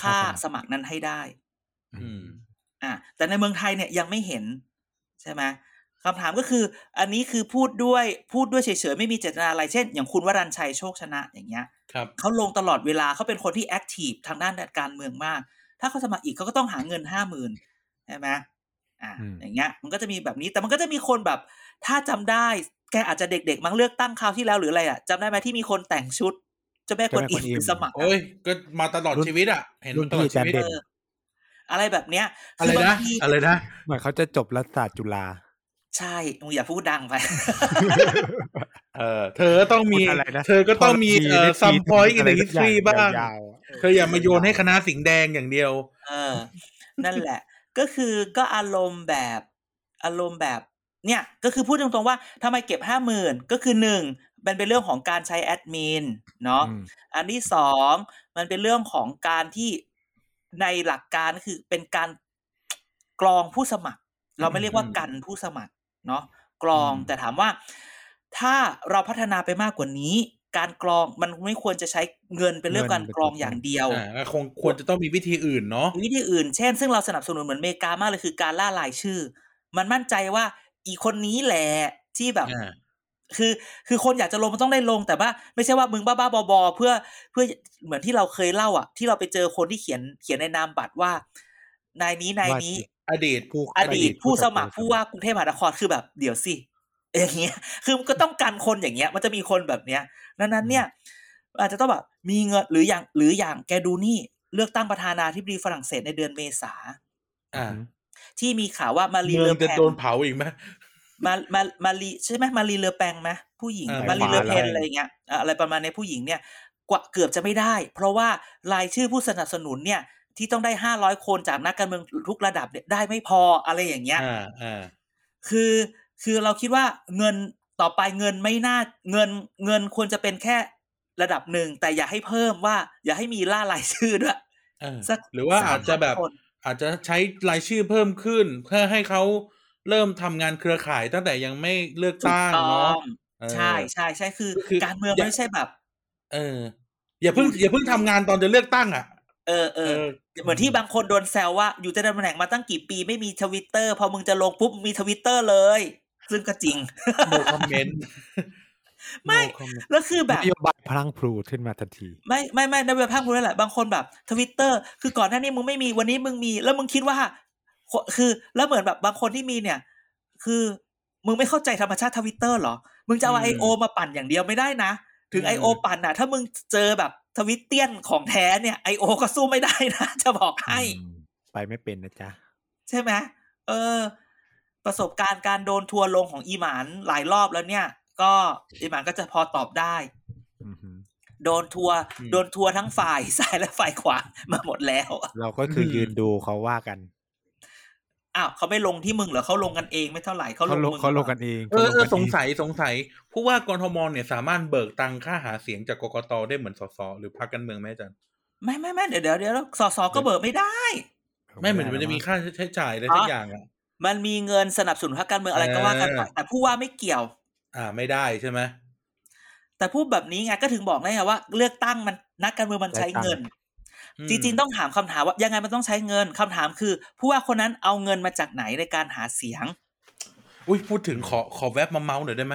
ค่าสมัครนั้นให้ได้แต่ในเมืองไทยเนี่ยยังไม่เห็นใช่ไหมคำถามก็คืออันนี้คือพูดด้วยเฉยๆไม่มีเจตนาอะไรเช่นอย่างคุณวรัญชัยโชคชนะอย่างเงี้ยเขาลงตลอดเวลาเขาเป็นคนที่แอคทีฟทางด้านการเมืองมากถ้าเขาสมัครอีกเขาก็ต้องหาเงิน 50,000 ใช่ไหมอย่างเงี้ยมันก็จะมีแบบนี้แต่มันก็จะมีคนแบบถ้าจำได้แกอาจจะเด็กๆมั้งเลือกตั้งคราวที่แล้วหรืออะไรอ่ะจำได้ไหมที่มีคนแต่งชุดเจ้าแม่กวนอิมสมัครโอ้ยก็มาตลอดชีวิตอ่ะเห็นตลอดชีวิตอะไรแบบเนี้ยอะไรนะเหมือนเขาจะจบรัฐศาสตร์จุฬาใช่มึงอย่าพูดดังไปเธอก็ต้องมีsome point in history บ้างเธออย่ามาโยนให้คณะสิงห์แดงอย่างเดียวนั่นแหละก็คือก็อารมณ์แบบเนี่ยก็คือพูดตรงๆว่าทำไมเก็บ 50,000 ก็คือ1มันเป็นเรื่องของการใช้แอดมินเนาะอันที่2มันเป็นเรื่องของการที่ในหลักการคือเป็นการกรองผู้สมัครเราไม่เรียกว่ากันผู้สมัครเนาะกรองแต่ถามว่าถ้าเราพัฒนาไปมากกว่านี้การกรองมันไม่ควรจะใช้เงินเป็นเรื่องการกรองอย่างเดียวคงควรจะต้องมีวิธีอื่นเนาะวิธีอื่นเช่นซึ่งเราสนับสนุนเหมือนอเมริกามากเลยคือการล่ารายชื่อมันมั่นใจว่าอีคนนี้แหละที่แบบคือคนอยากจะลงมันต้องได้ลงแต่ว่าไม่ใช่ว่ามึงบ้าๆบอๆเพื่อเหมือนที่เราเคยเล่าอ่ะที่เราไปเจอคนที่เขียนในนามบัตรว่านายนี้นายนี้อดีตผู้สมัครผู้ว่ากรุงเทพมหานครคือแบบเดี๋ยวสิอย่างเงี้ยคือก็ต้องการคนอย่างเงี้ยมันจะมีคนแบบเนี้ยนั้นเนี่ยอาจจะต้องแบบมีเงินหรืออย่างแกดูนี่เลือกตั้งประธานาธิบดีฝรั่งเศสในเดือนเมษาที่มีข่าวว่ามารีเลอแปงโดนเผาอีกมั้ยมารีใช่มั้ยมารีเลอแปงมั้ยผู้หญิงมารีเลอเพนอะไรอย่างเงี้ยอะไรประมาณในผู้หญิงเนี่ยเกือบจะไม่ได้เพราะว่ารายชื่อผู้สนับสนุนเนี่ยที่ต้องได้500คนจากนักการเมืองทุกระดับเนี่ยได้ไม่พออะไรอย่างเงี้ยคือเราคิดว่าเงินต่อไปเงินไม่น่าเงินควรจะเป็นแค่ระดับหนึ่งแต่อย่าให้เพิ่มว่าอย่าให้มีล่ารายชื่อด้วยหรือว่าอาจจะใช้รายชื่อเพิ่มขึ้นเพื่อให้เขาเริ่มทำงานเครือข่ายตั้งแต่ยังไม่เลือกตั้งเนาะใช่ใช่ใช่คือการเมืองไม่ใช่แบบอย่าเพิ่งทำงานตอนจะเลือกตั้งอ่ะเหมือนที่บางคนโดนแซวว่าอยู่ในตำแหน่งมาตั้งกี่ปีไม่มี Twitter พอมึงจะลงปุ๊บมี Twitter เลยซึ่งก็จริงโนคอมเมนต์ไม่แล้วคือแบบนโยบายพลังพลูขึ้นมาทันทีไม่นโยบายพลังพลูนั่นแหละบางคนแบบ Twitter คือก่อนหน้านี้มึงไม่มีวันนี้มึงมีแล้วมึงคิดว่าคือแล้วเหมือนแบบบางคนที่มีเนี่ยคือมึงไม่เข้าใจธรรมชาติ Twitter หรอมึงจะเอา IO มาปั่นอย่างเดียวไม่ได้นะถึง IO ปั่นน่ะถ้ามึงเจอแบบทวิตเตียนของแท้เนี่ย IO ก็สู้ไม่ได้นะจะบอกให้ไปไม่เป็นนะจ๊ะใช่ไหมประสบการณ์การโดนทัวร์ลงของอีหมานหลายรอบแล้วเนี่ยก็อีหมานก็จะพอตอบได้โดนทัวร์ทั้งฝ่ายซ้ายและฝ่ายขวามาหมดแล้วเราก็คือยืนดูเขาว่ากันอ้าวเขาไม่ลงที่มึงเหรอเขาลงกันเองไม่เท่าไหร่เขาลงกันเองสงสัยผู้ว่ากทมเนี่ยสามารถเบิกตังค่าหาเสียงจากกกตได้เหมือนสสหรือพรรคการเมืองไหมอาจารย์ไม่เดี๋ยวสสก็เบิกไม่ได้ ไม่เหมือนมันจะมีค่าใช้จ่ายอะไรสักอย่างอ่ะมันมีเงินสนับสนุนพรรคการเมืองอะไรก็ว่ากันไปแต่ผู้ว่าไม่เกี่ยวไม่ได้ใช่ไหมแต่พูดแบบนี้ไงก็ถึงบอกได้ไงว่าเลือกตั้งมันนักการเมืองมันใช้เงินจริงๆต้องถามคำถามว่ายังไงมันต้องใช้เงินคำถามคือผู้ว่าคนนั้นเอาเงินมาจากไหนในการหาเสียงอุ้ยพูดถึงขอแวบมาเมาหน่อยได้ไหม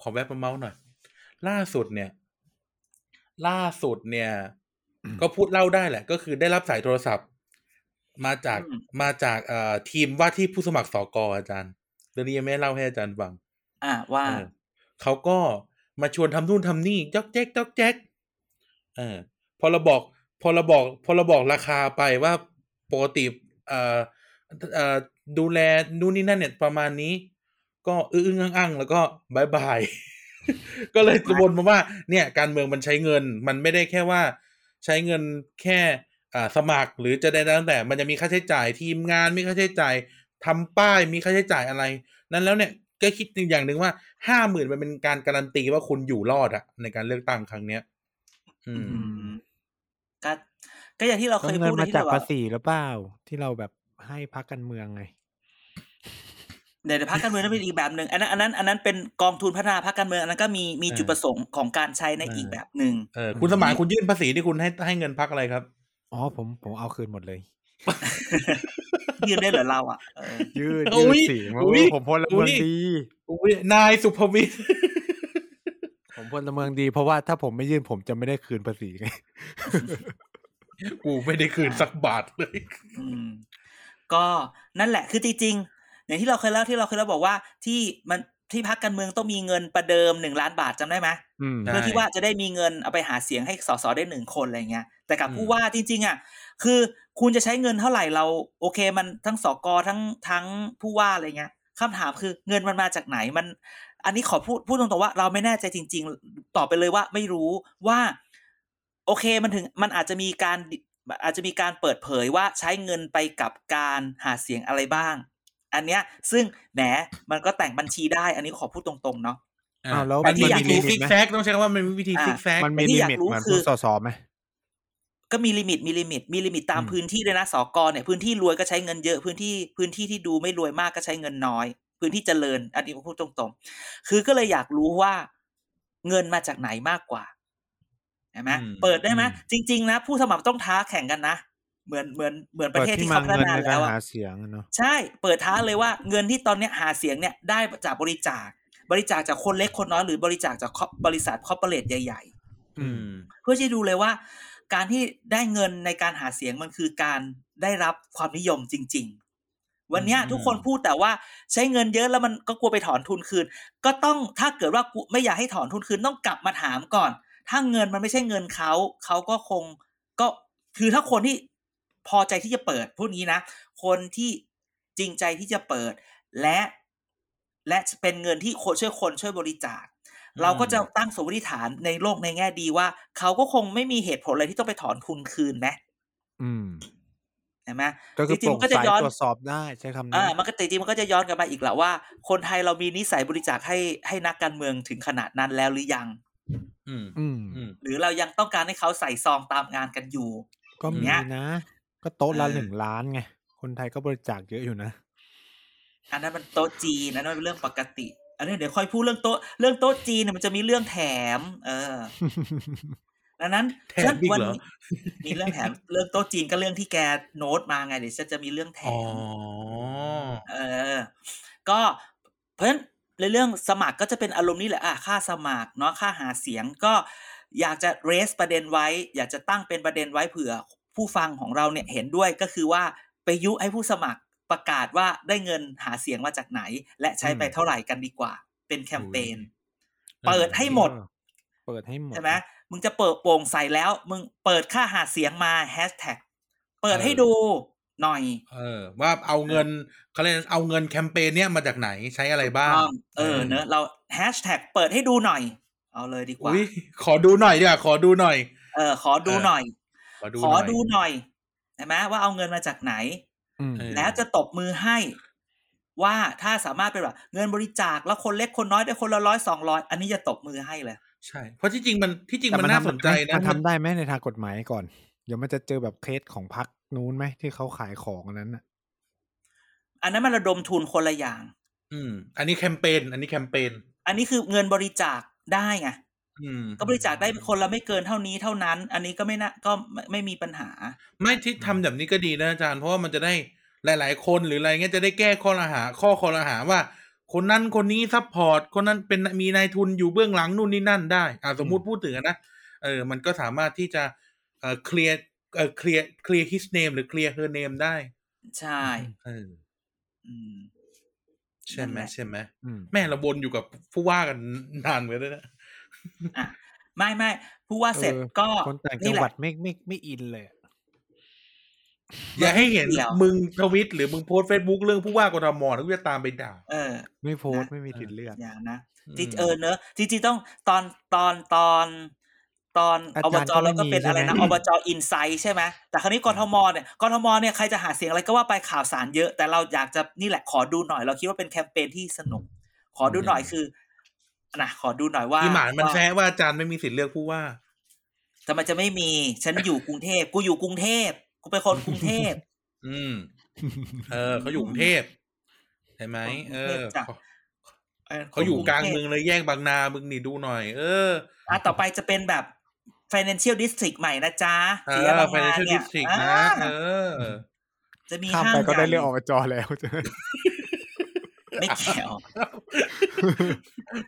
ขอแวบมาเมาหน่อยล่าสุดเนี่ยก็พูดเล่าได้แหละก็คือได้รับสายโทรศัพท์มาจากทีมว่าที่ผู้สมัครสกอาจารย์เรื่องนี้ยังไม่เล่าให้อาจารย์ฟังว่าเขาก็มาชวนทำนู่นทำนี่จ๊อกแจ๊กพอเราบอกราคาไปว่าปกติดูแลนู่นนี่นั่นเนี่ยประมาณนี้ก็อึ้งอั้งแล้วก็บาย ก็เลยกระบวนมาว่าเนี่ยการเมืองมันใช้เงินมันไม่ได้แค่ว่าใช้เงินแค่สมัครหรือจะได้ตั้งแต่มันจะมีค่าใช้จ่ายทีมงานมีค่าใช้จ่ายทำป้ายมีค่าใช้จ่ายอะไรนั้นแล้วเนี่ยก็คิดอย่างนึงว่า 50,000 มันเป็นการการันตีว่าคุณอยู่รอดอะในการเลือกตั้งครั้งเนี้ยก็อย่างที่เราเคยพูดมาจากภาษีหรือเปล่าที่เราแบบให้พรรคการเมืองไงเดี๋ยวพรรคการเมืองนั่นเป็นอีกแบบนึงอันนั้นเป็นกองทุนพัฒนาพรรคการเมืองอันนั้นก็มีจุดประสงค์ของการใช้ในอีกแบบนึงคุณสมานคุณยื่นภาษีที่คุณให้เงินพรรคอะไรครับอ๋อผมเอาคืนหมดเลยยืนได้เหรอเราอ่ะยืนสีผมพลเมืองดีนายสุภวิทย์ผมพลเมืองดีเพราะว่าถ้าผมไม่ยื่นผมจะไม่ได้คืนภาษีไงกูไม่ได้คืนสักบาทเลยก็นั่นแหละคือจริงๆอย่างที่เราเคยเล่าบอกว่าที่พรรคการเมืองต้องมีเงินประเดิม1ล้านบาทจำได้ไหมเพื่อที่ว่าจะได้มีเงินเอาไปหาเสียงให้สสได้1คนอะไรเงี้ยแต่กับผู้ว่าจริงๆอ่ะคือคุณจะใช้เงินเท่าไหร่เราโอเคมันทั้งสกทั้งผู้ว่าอะไรเงี้ยคำถามคือเงินมันมาจากไหนมันอันนี้ขอพูดตรงๆว่าเราไม่แน่ใจจริงๆตอบไปเลยว่าไม่รู้ว่าโอเคมันอาจจะมีการเปิดเผยว่าใช้เงินไปกับการหาเสียงอะไรบ้างอันเนี้ยซึ่งแหมมันก็แต่งบัญชีได้อันนี้ขอพูดตรงๆเนาะแล้วมันมีวิธีซิกแซกต้องใช้คำว่ามันมีวิธีซิกแซกมันมีลิมิตเหมือนผู้สสไหมก็มีลิมิตตามพื้นที่ด้วยนะสกเนี่ยพื้นที่รวยก็ใช้เงินเยอะพื้นที่ที่ดูไม่รวยมากก็ใช้เงินน้อยพื้นที่เจริญอันนี้พูดตรงๆคือก็เลยอยากรู้ว่าเงินมาจากไหนมากกว่าใช่ไหมเปิดได้ไหมจริงๆนะผู้สมัครต้องท้าแข่งกันนะเหมือนประเทศที่เขาพัฒนาแล้วหาเสียงเนาะใช่เปิดท้าเลยว่าเงินที่ตอนนี้หาเสียงเนี่ยได้จากบริจาคจากคนเล็กคนน้อยหรือบริจาคจากบริษัทคอร์ปอเรทใหญ่ๆเพื่อจะดูเลยว่าการที่ได้เงินในการหาเสียงมันคือการได้รับความนิยมจริงๆวันนี้ทุกคนพูดแต่ว่าใช้เงินเยอะแล้วมันก็กลัวไปถอนทุนคืนก็ต้องถ้าเกิดว่าไม่อยากให้ถอนทุนคืนต้องกลับมาถามก่อนถ้าเงินมันไม่ใช่เงินเขาก็คงก็คือถ้าคนที่พอใจที่จะเปิดพวกนี้นะคนที่จริงใจที่จะเปิดและเป็นเงินที่ช่วยคนช่วยบริจาคเราก็จะตั้งสมมติฐานในโลกในแง่ดีว่าเขาก็คงไม่มีเหตุผลอะไรที่ต้องไปถอนทุนคืนนะใช่ไหมก็คือจริงๆก็จะย้อนตรวจสอบได้ใช่คำนี้มันก็จริงๆมันก็จะย้อนกลับมาอีกแหละว่าคนไทยเรามีนิสัยบริจาคให้นักการเมืองถึงขนาดนั้นแล้วหรือยังหรือเรายังต้องการให้เขาใส่ซองตามงานกันอยู่ก็มีนะก็โต๊ะละ1 ล้านไงคนไทยก็บริจาคเยอะอยู่นะอันนั้นมันโต๊ะจีนอันนั้นเป็นเรื่องปกติอันนี้เดี๋ยวค่อยพูดเรื่องโต๊ะจีนเนี่ยมันจะมีเรื่องแถมดังนั้นวันนี้มีเรื่องแถมเรื่องโต๊ะจีนก็เรื่องที่แกโน้ตมาไงเดี๋ยวจะมีเรื่องแถมก็เพราะฉะนั้นในเรื่องสมัครก็จะเป็นอารมณ์นี้แหละค่าสมัครเนาะค่าหาเสียงก็อยากจะเรสประเด็นไว้อยากจะตั้งเป็นประเด็นไว้เผื่อผู้ฟังของเราเนี่ยเห็นด้วยก็คือว่าไปยุให้ผู้สมัครประกาศว่าได้เงินหาเสียงมาจากไหนและใช้ไปเท่าไหร่กันดีกว่าเป็นแคมเปญเปิดให้หมดใช่ไหมมึงจะเปิดโปร่งใสแล้วมึงเปิดค่าหาเสียงมาแฮชแท็กเปิดให้ดูหน่อยว่าเอาเงินเขาเรียกเอาเงินแคมเปญเนี้ยมาจากไหนใช้อะไรบ้างเนอะเราแฮชแท็กเปิดให้ดูหน่อยเอาเลยดีกว่าขอดูหน่อยดีกว่าขอดูหน่อยใช่ไหมว่าเอาเงินมาจากไหนแล้วจะตบมือให้ว่าถ้าสามารถเป็นแบบเงินบริจาคแล้วคนเล็กคนน้อยได้คนละ100-200อันนี้จะตบมือให้เลยใช่เพราะที่จริงมันน่าสนใจนะมันทำได้ไหมในทางกฎหมายก่อนเดี๋ยวมันจะเจอแบบเคสของพรรค นู้นไหมที่เขาขายของอันนั้นน่ะอันนั้นมันระดมทุนคนละอย่างอันนี้แคมเปญอันนี้คือเงินบริจาคได้ไงก็บริจาคได้คนละไม่เกินเท่านี้เท่านั้นอันนี้ก็ไม่น่าก็ไม่มีปัญหาไม่ที่ทำแบบนี้ก็ดีนะอาจารย์เพราะว่ามันจะได้หลายๆคนหรืออะไรเงี้ยจะได้แก้ข้อคอรหาว่าคนนั้นคนนี้ซัพพอร์ตคนนั้นเป็นมีนายทุนอยู่เบื้องหลังนู่นนี่นั่นได้สมมุติพูดถึงนะมันก็สามารถที่จะเคลียร์ his name หรือเคลียร์ her name ได้ใช่ใช่ไหมใช่ไหมแม่เราบนอยู่กับผู้ว่ากันนานเหมือนกันนะไม่ผู้ว่าเสร็จก็คนต่างจังหวัดไม่อินเลยอย่าให้เห็นมึงทวิตหรือมึงโพสเฟซบุ๊กเรื่องผู้ว่ากทมนะกูจะตามไปด่าไม่โพสไม่มีติดเลือกอย่างนะจริงเนอะจริงๆต้องตอนอบจแล้วก็เป็นอะไรนะอบจอินไซต์ใช่ไหมแต่คราวนี้กทมเนี่ยใครจะหาเสียงอะไรก็ว่าไปข่าวสารเยอะแต่เราอยากจะนี่แหละขอดูหน่อยเราคิดว่าเป็นแคมเปญที่สนุกขอดูหน่อยคือนะขอดูหน่อยว่าที่หมายมันแซะว่าอาจารย์ไม่มีสิทธิ์เลือกผู้ว่าแต่มันจะไม่มีฉันอยู่กรุงเทพกูอยู่กรุงเทพกูเป็นคนกรุงเทพเขาอยู่กรุงเทพใช่ไหมเขาอยู่กลางเมืองเลยแยกบางนามึงนี่ดูหน่อยต่อไปจะเป็นแบบ financial district ใหม่นะจ๊ะที่บางนาเนี่ย จะมีห้างไปก็ได้เรียกอบจแล้วไม่เกี่ยว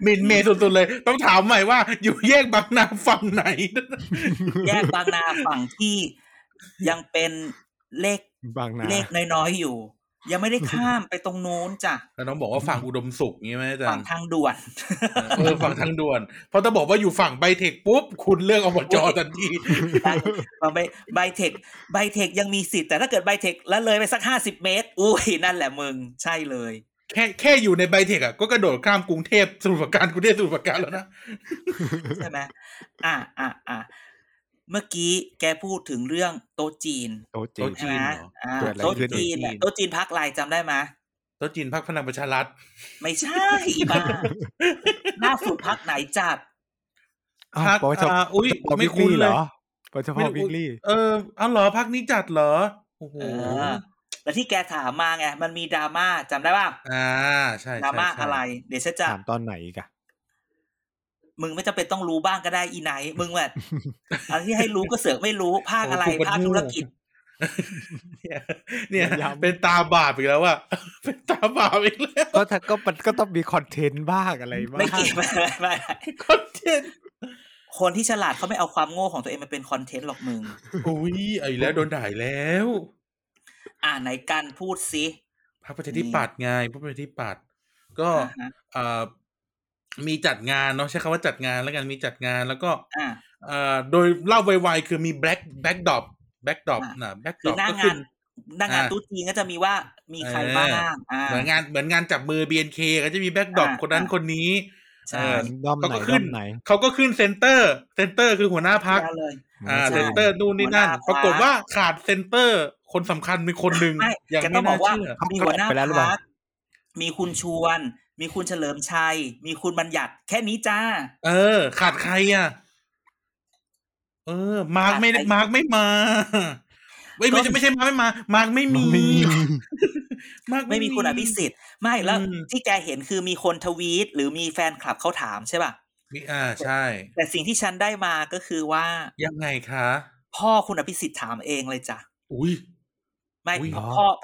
มินเมย์สุดๆเลยต้องถามใหม่ว่าอยู่แยกบางนาฝั่งไหนแยกบางนาฝั่งที่ยังเป็นเลขน้อยๆอยู่ยังไม่ได้ข้ามไปตรงโน้นจ้ะแล้วน้องบอกว่าฝั่งอุดมสุขงี้มั้ยอาจารย์ฝั่งทางด่วนฝั่งทางด่วนเพราะถ้าบอกว่าอยู่ฝั่งไบเทคปุ๊บคุณเลือกอบจทันทีฝั่งไบเทคยังมีสิทธิ์แต่ถ้าเกิดไบเทคแล้วเลยไปสัก50เมตรอุ้ยนั่นแหละมึงใช่เลยแค่อยู่ในไบเทคอ่ะก็กระโดดข้ามกรุงเทพสมุทรปราการกรุงเทพสมุทรปราการแล้วนะใช่มั้ยเมื่อกี้แกพูดถึงเรื่องโต๊ะจีนนะโต๊ะจีนโต๊ะจีนพรรคอะไรจำได้ไหมโต๊ะจีนพรรคพลังประชารัฐไม่ใช่บ้าหน้าสุดพรรคไหนจัดพรรคอุ๊ยไม่คุ้นเหรอปชพวิกลี่เหรอพรรคนี้จัดเหรอโอ้โหแล้วที่แกถามมาไงมันมีดราม่าจำได้ป่ะใช่ดราม่าอะไรเดี๋ยวฉันจะถามตอนไหนกะมึงไม่จำเป็นต้องรู้บ้างก็ได้อีไนมึงแบบอันที่ให้รู้ก็เสือกไม่รู้ภาคอะไรภาคธุรกิจเนี่ยเป็นตาบาปอีกแล้วอ่ะเป็นตาบาปอีกแล้วก็ต้องมีคอนเทนต์บ้างอะไรบ้างไม่เกี่ยวไม่คอนเทนต์คนที่ฉลาดเขาไม่เอาความโง่ของตัวเองมาเป็นคอนเทนต์หรอกมึงอุ้ยไอ้แล้วโดนด่าแล้วไหนกันพูดสิพรรคประชาธิปัตย์ไงพรรคประชาธิปัตย์ก็มีจัดงานเนาะใช้คำว่าจัดงานแล้วกันมีจัดงานแล้วก็โดยเล่าไวๆคือมีแบ็คดรอปนะแบ็คดรอปก็คือหน้างานตู้จีนก็จะมีว่ามีใครบ้างเหมือนงานจับมือ BNK ก็จะมีแบ็คดรอปคนนั้นคนนี้เขาก็ขึ้นเซ็นเตอร์คือหัวหน้าพรรคเซ็นเตอร์นู่นนี่นั่นปรากฏว่าขาดเซ็นเตอร์คนสำคัญมีคนนึงอย่างไม่น่าเชื่อมีหัวหน้าพรรคมีคุณชวนมีคุณเฉลิมชัยมีคุณบัญญัติแค่นี้จ้าขาดใครอ่ะมาร์คไม่มาไม่ใช่มามาร์คไม่มีคุณอภิสิทธิ์ไม่แล้วที่แกเห็นคือมีคนทวีตหรือมีแฟนคลับเขาถามใช่ป่ะใช่แต่สิ่งที่ฉันได้มาก็คือว่ายังไงคะพ่อคุณอภิสิทธิ์ถามเองเลยจ้ะอุ้ยไม่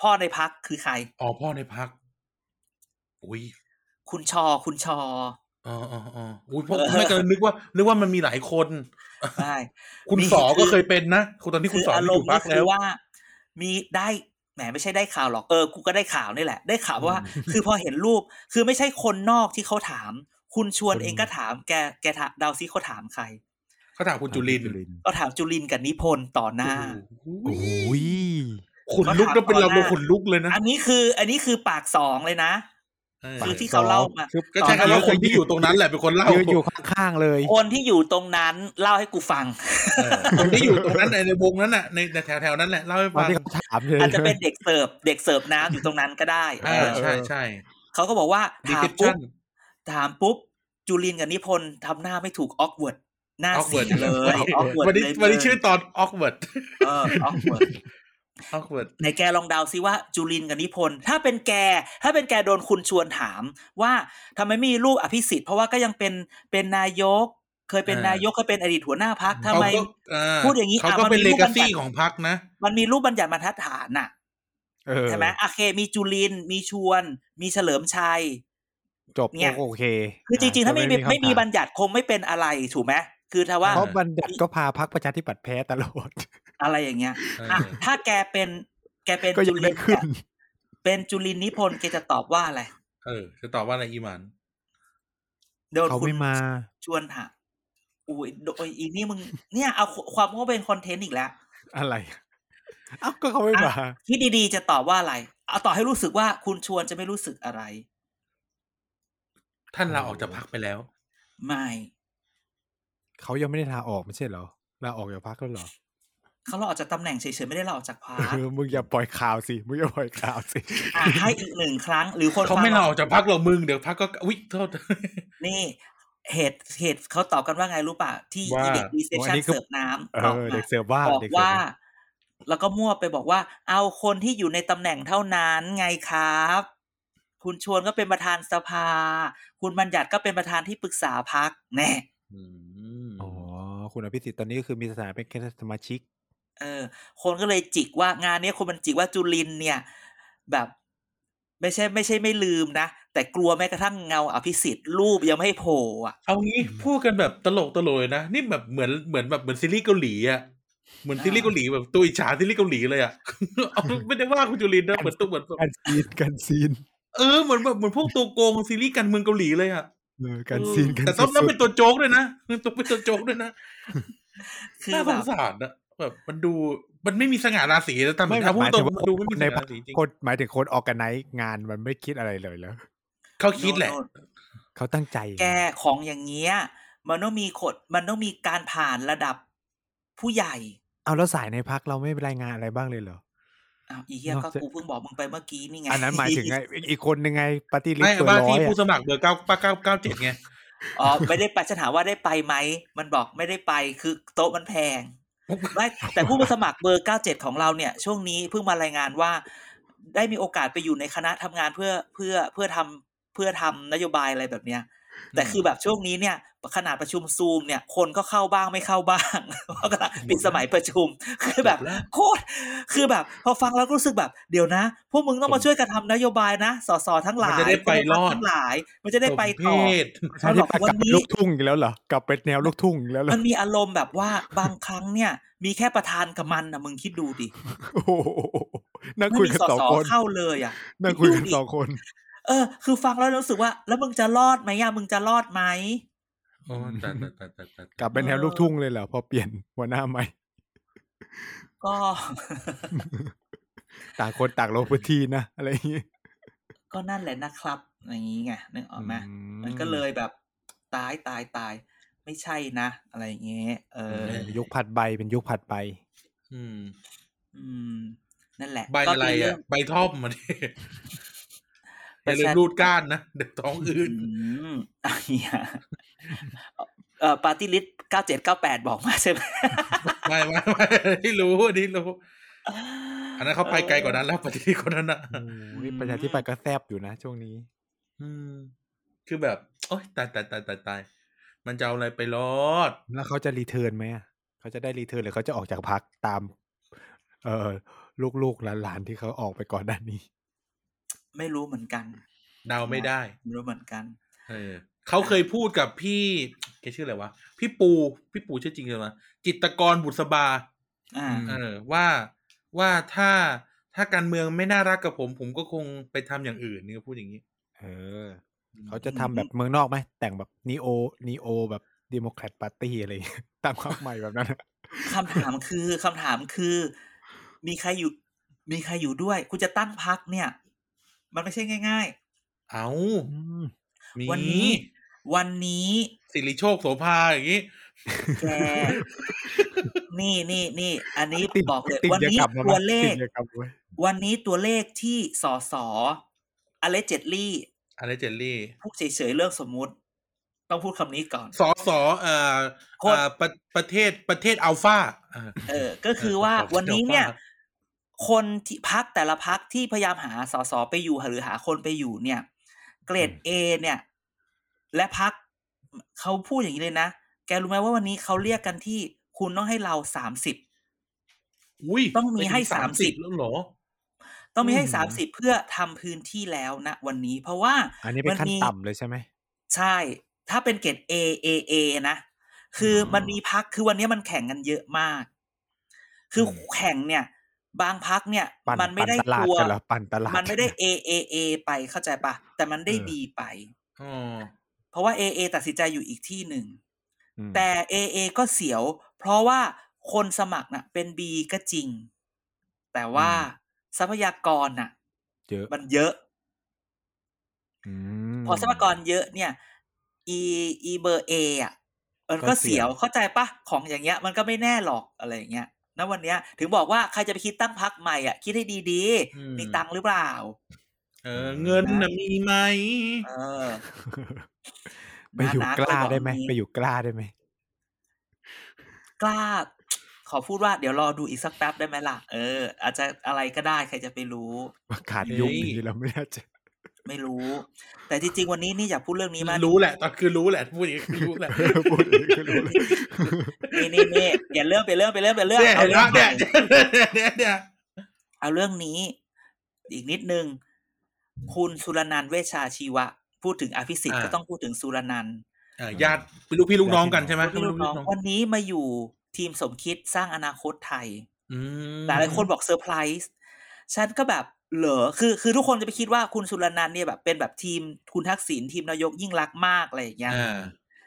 พ่อในพรรคคือใครอ๋อพ่อในพรรคอุ้ยคุณชออุ้ยเพราะไม่เคยนึกว่ามันมีหลายคนใช่คุณสอก็เคยเป็นนะตอนนี้คุณสออยู่บ้างแล้วว่ามีได้แหมไม่ใช่ได้ข่าวหรอกกูก็ได้ข่าวนี่แหละได้ข่าวว่าคือพอเห็นรูปคือไม่ใช่คนนอกที่เขาถามคุณชวนเองก็ถามแกเดาซิเขาถามใครเขาถามคุณจุลินก็ถามจุลินกับนิพนธ์ต่อหน้าอุ้ยขนลุกแล้วเป็นเราขนลุกเลยนะอันนี้คือปากสองเลยนะคือที่เขาเล่ามาก็ใช่ครับว่าคนที่อยู่ตรงนั้นแหละเป็นคนเล่าอยู่ข้างๆเลยคนที่อยู่ตรงนั้นเล่าให้กูฟังคนที่อยู่ตรงนั้นในวงนั้นน่ะในแถวๆนั้นแหละเล่าให้ฟังอาจจะเป็นเด็กเสิร์ฟน้ำอยู่ตรงนั้นก็ได้ใช่ๆเขาก็บอกว่าถามปุ๊บจุลินกับนิพนธ์ทำหน้าไม่ถูกออกเวิร์ดหน้าเสียเลยออกเวิร์ดวันนี้ชื่อตอนออกเวิร์ด awkward ไหนแกลองเดาซิว่าจุรินทร์กับนิพนธ์ถ้าเป็นแกโดนคุณชวนถามว่าทำไมไม่มีลูกอภิสิทธิ์เพราะว่าก็ยังเป็นนายกเคยเป็นนายกเคยเป็นอดีตหัวหน้าพรรคทำไมพูดอย่างนี้เขาก็เป็นเลกาซีของพรรคนะมันมีรูปบัญญัติบรรทัดฐานน่ะใช่ไหมโอเคมีจุรินทร์มีชวนมีเฉลิมชัยจบโอเคคือจริงๆถ้าไม่มีบัญญัติคงไม่เป็นอะไรถูกไหมคือถ้าว่าเพราะบัญญัติก็พาพรรคประชาธิปัตย์แพ้ตลอดอะไรอย่างเงี้ยถ้าแกเป็นจุรินทร์เป็นจุรินทร์นิพนธ์แกจะตอบว่าอะไรจะตอบว่าอะไรอีหมันโดนคุณชวนหาอุ้ยโดยอีนี่มึงเนี่ยเอาความว่าเป็นคอนเทนต์อีกแล้วอะไรเอ้าก็เขาไม่มาคิดดีๆจะตอบว่าอะไรเอาต่อให้รู้สึกว่าคุณชวนจะไม่รู้สึกอะไรท่านลาออกจากพรรคไปแล้วไม่เขายังไม่ได้ลาออกไม่ใช่เหรอลาออกจากพรรคแล้วเหรอเขาลาออกจากตำแหน่งเฉยๆไม่ได้ลาออกจากพรรคมึงอย่าปล่อยข่าวสิมึงอย่าปล่อยข่าวสิให้อีกหนึ่งครั้งหรือคนเขาไม่ลาออกจากพรรคหรอกมึงเดี๋ยวพรรคก็อุ๊ยโทษนี่เหตุเขาตอบกันว่าไงรู้ป่ะที่เด็กรีเซพชันเสิร์ฟน้ำบอกว่าแล้วก็มั่วไปบอกว่าเอาคนที่อยู่ในตำแหน่งเท่านั้นไงครับคุณชวนก็เป็นประธานสภาคุณบัญญัติก็เป็นประธานที่ปรึกษาพรรคแน่อ๋อคุณอภิสิทธิ์ตอนนี้ก็คือมีสถานะเป็นแค่สมาชิกคนก็เลยจิกว่างานนี้คนมันจิกว่าจุรินทร์เนี่ยแบบไม่ใช่ไม่ลืมนะแต่กลัวแม้กระทั่งเงาอภิสิทธิ์รูปยังไม่โผล่อ่ะเอางี้พูดกันแบบตลกเลยนะนี่แบบเหมือนแบบเหมือนซีรีส์เกาหลีอ่ะเหมือนซีรีส์เกาหลีแบบตัวอิจฉาซีรีส์เกาหลีเลยอ่ะเอาไม่ได้ว่าคุณจุรินทร์นะเหมือนกันซีนเหมือนพวกตัวโกงซีรีส์กันเมืองเกาหลีเลยอ่ะกันซีนกันแต่ต้องเป็นตัวโจ๊กด้วยนะต้องเป็นตัวโจ๊กด้วยนะคือน่าสงสารนะแบบมันดูมันไม่มีสง่าราศีแล้วแต่ไม่พูดตรงมันดูไม่มีในพรรคคนหมายถึงคนออร์แกไนซ์งานมันไม่คิดอะไรเลยแล้วเขาคิดแหละเขาตั้งใจแกของอย่างเงี้ยมันต้องมีการผ่านระดับผู้ใหญ่เอาแล้วสายในพรรคเราไม่รายงานอะไรบ้างเลยเหรออ้าวอีเหี้ยก็กูเพิ่งบอกมึงไปเมื่อกี้นี่ไงอันนั้นหมายถึงไงอีกคนนึงไงปาร์ตี้ลิสต์เบอร์100ไม่ว่าที่ผู้สมัครเบอร์997ไงอ๋อไม่ได้ไปฉันถามว่าได้ไปมั้ยมันบอกไม่ได้ไปคือโต๊ะมันแพงแต่ผู้สมัครเบอร์97ของเราเนี่ยช่วงนี้เพิ่งมารายงานว่าได้มีโอกาสไปอยู่ในคณะทำงานเพื่อทำนโยบายอะไรแบบเนี้ยแต่คือแบบช่วงนี้เนี่ยขนาดประชุมซูมเนี่ยคนก็เข้าบ้างไม่เข้าบ้างเพราะกำลังปิดสมัยประชุมคือแบบโคตรคือแบบพอฟังแล้วรู้สึกแบบเดี๋ยวนะพวกมึงต้องมาช่วยกันทำนโยบายนะสสทั้งหลายมันจะได้ไปรอดทั้งหลายมันจะได้ไปต่อเขาบอกว่าลูกทุ่งแล้วเหรอกลับไปแนวลูกทุ่งแล้วมันมีอารมณ์แบบว่าบางครั้งเนี่ยมีแค่ประธานกับมันนะมึงคิดดูดินั่งคุยกันสองคนเข้าเลยอ่ะนั่งคุยกันสองคนคือฟังแล้วรู้สึกว่าแล้วมึงจะรอดไหมมึงจะรอดไหมโอ้กลับเป็นแนวลูกทุ่งเลยเหรอพอเปลี่ยนหัวหน้าใหม่ก็ต่างคนต่างลงพื้นที่นะอะไรอย่างงี้ก็นั่นแหละนะครับอย่างงี้ไงนึกออกมั้ยมันก็เลยแบบตายไม่ใช่นะอะไรอย่างเงี้ยยุคผัดใบเป็นยุคผัดใบนั่นแหละใบอะไรอ่ะใบท่อมมันไปเลยรูดก้านนะเด็กท้องอื่นปาร์ตี้ลิสต์9798บอกมาใช่ไหมไม่นี่รู้อันนั้นเขาไปไกลกว่านั้นแล้วปาร์ตี้ลิสต์คนนั้นนะประชาธิปัตย์ก็แซบอยู่นะช่วงนี้คือแบบโอ๊ยตายมันจะเอาอะไรไปรอดแล้วเขาจะรีเทิร์นไหมเขาจะได้รีเทิร์นหรือเขาจะออกจากพรรคตามลูกๆหลานๆที่เขาออกไปก่อนหน้านี้ไม่รู้เหมือนกันเดาไม่ได้ไม่รู้เหมือนกันเขาเคยพูดกับพี่แกชื่ออะไรวะพี่ปูชื่อจริงเลยนะจิตรกรบุษบาว่าถ้าการเมืองไม่น่ารักกับผมก็คงไปทำอย่างอื่นนี่ก็พูดอย่างนี้เขาจะทำแบบเมืองนอกไหมแต่งแบบนีโอแบบดิโมแครตปาร์ตี้อะไรตามความใหม่แบบนั้นคำถามคือมีใครอยู่ด้วยคุณจะตั้งพรรคเนี่ยมันไม่ใช่ง่ายๆเอาวันนี้สิริโชคโสภาอย่างนี้แก นี่อันนี้บอกเลยวันนี้ตัวเลขที่สสอเลเจดลี่พูดเฉยๆเรื่องสมมุติต้องพูดคำนี้ก่อนสสประเทศอัลฟาก็คือว่าวันนี้เนี่ย คนที่พรรคแต่ละพรรคที่พยายามหาส.ส.ไปอยู่หรือหาคนไปอยู่เนี่ยเกรด A เนี่ยและพรรคเขาพูดอย่างนี้เลยนะแกรู้ไหมว่าวันนี้เขาเรียกกันที่คุณต้องให้เรา30อุ้ยต้องมีให้30แล้วเหรอต้องมีให้30เพื่อทำพื้นที่แล้วนะวันนี้เพราะว่าอันนี้เป็นขั้นต่ำเลยใช่ไหมใช่ถ้าเป็นเกรด A นะคือมันมีพรรคคือวันนี้มันแข่งกันเยอะมากคือแข่งเนี่ยบางพรรคเนี่ยมันไม่ได้ตัวมันไม่ได้ A ไปเข้าใจป่ะแต่มันได้ B ไปเพราะว่า A ตัดสินใจอยู่อีกที่หนึ่งแต่ A ก็เสียวเพราะว่าคนสมัครน่ะเป็น B ก็จริงแต่ว่าทรัพยากรน่ะมันเยอะพอทรัพยากรเยอะเนี่ยอีเบอร์ A อ่ะมันก็เสียวเข้าใจป่ะของอย่างเงี้ยมันก็ไม่แน่หรอกอะไรอย่างเงี้ยณวันนี้ถึงบอกว่าใครจะไปคิดตั้งพรรคใหม่อ่ะคิดให้ดีๆมีตังค์หรือเปล่าเงินน่ะมีไหมไปอยู่กล้าได้มั้ยไปอยู่กล้าได้มั้ยกล้าขอพูดว่าเดี๋ยวรอดูอีกสักแป๊บได้มั้ยล่ะอาจจะอะไรก็ได้ใครจะไปรู้ประกาศยุคนี้เราไม่น่าจะไม่รู้แต่จริงๆวันนี้นี่อยากพูดเรื่องนี้มากรู้แหละตอนคือรู้แหละพูดอย่างนี้รู้แหละพูดนี่อย่าเริ่มไปเรื่องเอาเรื่องเนี่ยเอาเรื่องนี้อีกนิดนึงคุณสุรนันท์เวชชาชีวะพูดถึงอภิสิทธิ์ก็ต้องพูดถึงสุรนันท์ญาติเป็นลูกพี่ลูกน้องกันใช่ไหมพี่ลูกน้องวันนี้มาอยู่ทีมสมคิดสร้างอนาคตไทยหลายคนบอกเซอร์ไพรส์ฉันก็แบบเหรอคือทุกคนจะไปคิดว่าคุณสุรนันท์เนี่ยแบบเป็นแบบทีมคุณทักษิณทีมนายกยิ่งรักมากอะไรอย่างเงี้ย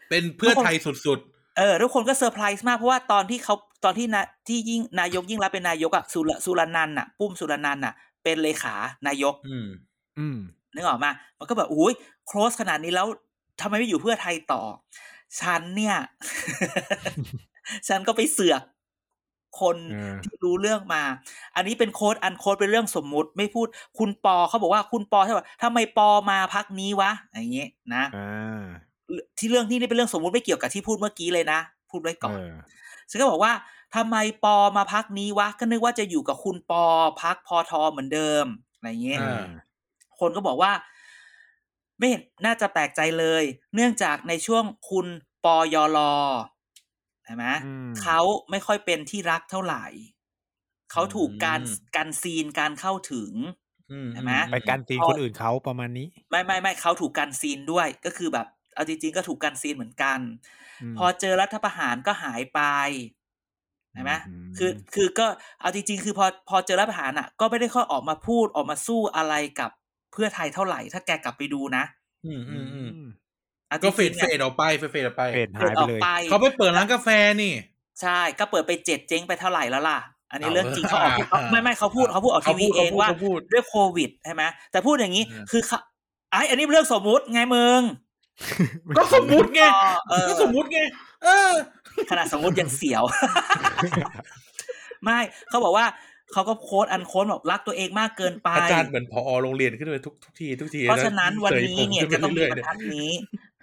เป็นเพื่อไทยสุดๆทุกคนก็เซอร์ไพรส์มากเพราะว่าตอนที่ยิ่งนายกยิ่งรักเป็นนายกอ่ะสุรนันท์อ่ะปุ้มสุรนันท์อ่ะเป็นเลขานายกนึกออกมามันก็แบบโอ้ยโคลสขนาดนี้แล้วทำไมไม่อยู่เพื่อไทยต่อฉันเนี่ย ฉันก็ไปเสือกคนที่รู้เรื่องมาอันนี้เป็นโค้ดอันโค้ดเป็นเรื่องสมมุติไม่พูดคุณปอเขาบอกว่าคุณปอใช่ป่ะทำไมปอมาพักนี้วะอย่างงี้นะที่เรื่องที่นี่เป็นเรื่องสมมุติไม่เกี่ยวกับที่พูดเมื่อกี้เลยนะพูดไว้ก่อนฉันก็บอกว่าทำไมปอมาพักนี้วะก็นึกว่าจะอยู่กับคุณปอพักพอทอเหมือนเดิมอะไรอย่างงี้คนก็บอกว่าไม่เห็นน่าจะแปลกใจเลยเนื่องจากในช่วงคุณปยลใช่ไหมเขาไม่ค่อยเป็นที่รักเท่าไหร่เขาถูกการซีนการเข้าถึงใช่ไหมไปการซีนคนอื่นเขาประมาณนี้ไม่เขาถูกการซีนด้วยก็คือแบบเอาจริงๆก็ถูกการซีนเหมือนกันพอเจอรัฐประหารก็หายไปใช่ไหมคือก็เอาจริงๆคือพอเจอรัฐประหารอ่ะก็ไม่ได้ค่อยออกมาพูดออกมาสู้อะไรกับเพื่อไทยเท่าไหร่ถ้าแกกลับไปดูนะก็เฟดออกไปเฟดหายไปเลยเขาไปเปิดร้านกาแฟนี่ใช่ก็เปิดไป7เจ๊งไปเท่าไหร่แล้วล่ะอันนี้เรื่องจริงเขาออกไม่เขาพูดออกทีวีเองว่าด้วยโควิดใช่ไหมแต่พูดอย่างนี้คืออันนี้เรื่องสมมุติไงมึงก็สมมุติไงขนาดสมมุติยังเสียวไม่เขาบอกว่าเขาก็โค้ดอันโค้ดแบบรักตัวเองมากเกินไปอาจารย์เหมือนผอโรงเรียนขึ้นเลยทุกทีเพราะฉะนั้นวันนี้เนี่ยจะต้องมีบรรทัดนี้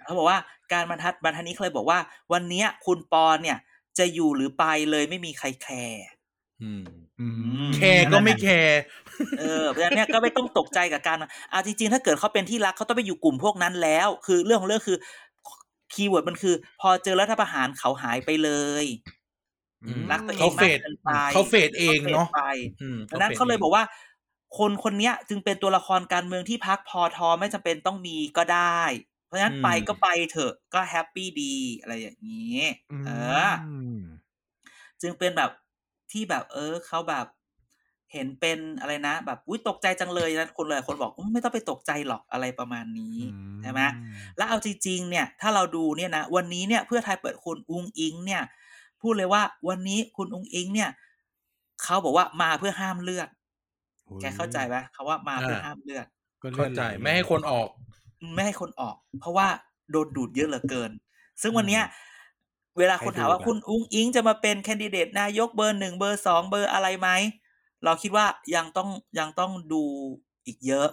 เขาบอกว่าการบรรทัดนี้เคยบอกว่าวันนี้คุณปอเนี่ยจะอยู่หรือไปเลยไม่มีใครแคร์แคร์ก็ไม่แคร์เพราะฉะนั้นเนี่ยก็ไม่ต้องตกใจกับการจริงๆถ้าเกิดเขาเป็นที่รักเขาต้องไปอยู่กลุ่มพวกนั้นแล้วคือเรื่องของเรื่องคือคีย์เวิร์ดมันคือพอเจอรัฐประหารเขาหายไปเลยรักตัวเองมากเกินไปเขาเฟดเองเนาะดังนั้นเขาเลยบอกว่าคนเนี้ยจึงเป็นตัวละครการเมืองที่พรรคพอทอไม่จำเป็นต้องมีก็ได้เพราะฉะนั้นไปก็ไปเถอะก็แฮปปี้ดีอะไรอย่างนี้จึงเป็นแบบที่แบบเขาแบบเห็นเป็นอะไรนะแบบอุ้ยตกใจจังเลยนะคนหลายคนบอกไม่ต้องไปตกใจหรอกอะไรประมาณนี้ใช่ไหมแล้วเอาจริงๆเนี่ยถ้าเราดูเนี่ยนะวันนี้เนี่ยเพื่อไทยเปิดคุณอุ้งอิงเนี่ยพูดเลยว่าวันนี้คุณองค์อิงเนี่ยเขาบอกว่ามาเพื่อห้ามเลือดแกเข้าใจไหมเขาว่ามาเพื่อห้ามเลือดเข้าใจไม่ให้คนออกเพราะว่าโดนดูดเยอะเหลือเกินซึ่งวันนี้เวลาคนถามว่าคุณองค์อิงจะมาเป็นแคนดิเดตนายกเบอร์1เบอร์2เบอร์อะไรไหมเราคิดว่ายังต้องดูอีกเยอะ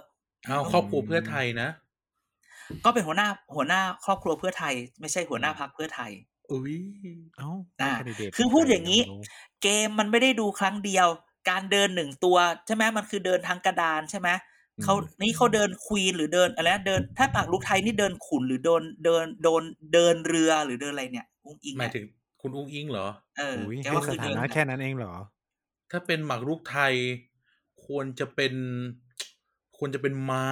ครอบครัวเพื่อไทยนะก็เป็นหัวหน้าครอบครัวเพื่อไทยไม่ใช่หัวหน้าพรรคเพื่อไทยคือพูดอย่างนี้เกมมันไม่ได้ดูครั้งเดียว การเดิน1ตัวใช่ไหมมันคือเดินทางกระดานใช่ไหมเขานี่เขาเดินควีนหรือเดินอะไรเดินถ้าปากลูกไทยนี่เดินขุนหรือเดินเรือหรือเดินอะไรเนี่ยอุ้งอิงหมายถึงคุณอุ้งอิงเหรอแค่ว่าคือเดินแค่นั้นเองเหรอถ้าเป็นหมากรุกไทยควรจะเป็นม้า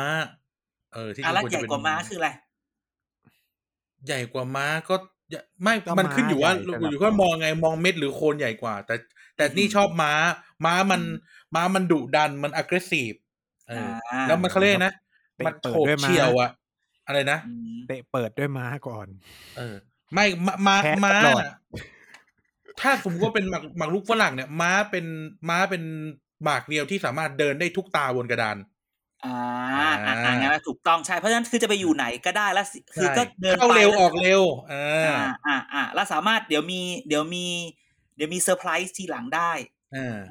ที่ควรจะเป็นใหญ่กว่าม้าคืออะไรใหญ่กว่าม้าก็ไม่มันขึ้นอยู่ว่าอยู่ก็มองไงมองเม็ดหรือโคนใหญ่กว่าแต่นี่ชอบม้ามันดุดันมัน aggressive แล้วมันเค้าเรียกนะมันโฉบเฉี่ยวอ่ะอะไรนะเตะเปิดด้วยม้าก่อนไม่ม้าถ้าสมมุติว่าเป็นหมากรุกฝรั่งเนี่ยม้าเป็นหมากเดียวที่สามารถเดินได้ทุกตาบนกระดานงั้นถูกต้องใช่เพราะฉะนั้นคือจะไปอยู่ไหนก็ได้แล้วคือก็เดินเข้าเร็วออกเร็วแล้วสามารถเดี๋ยวมีเซอร์ไพรส์ทีหลังได้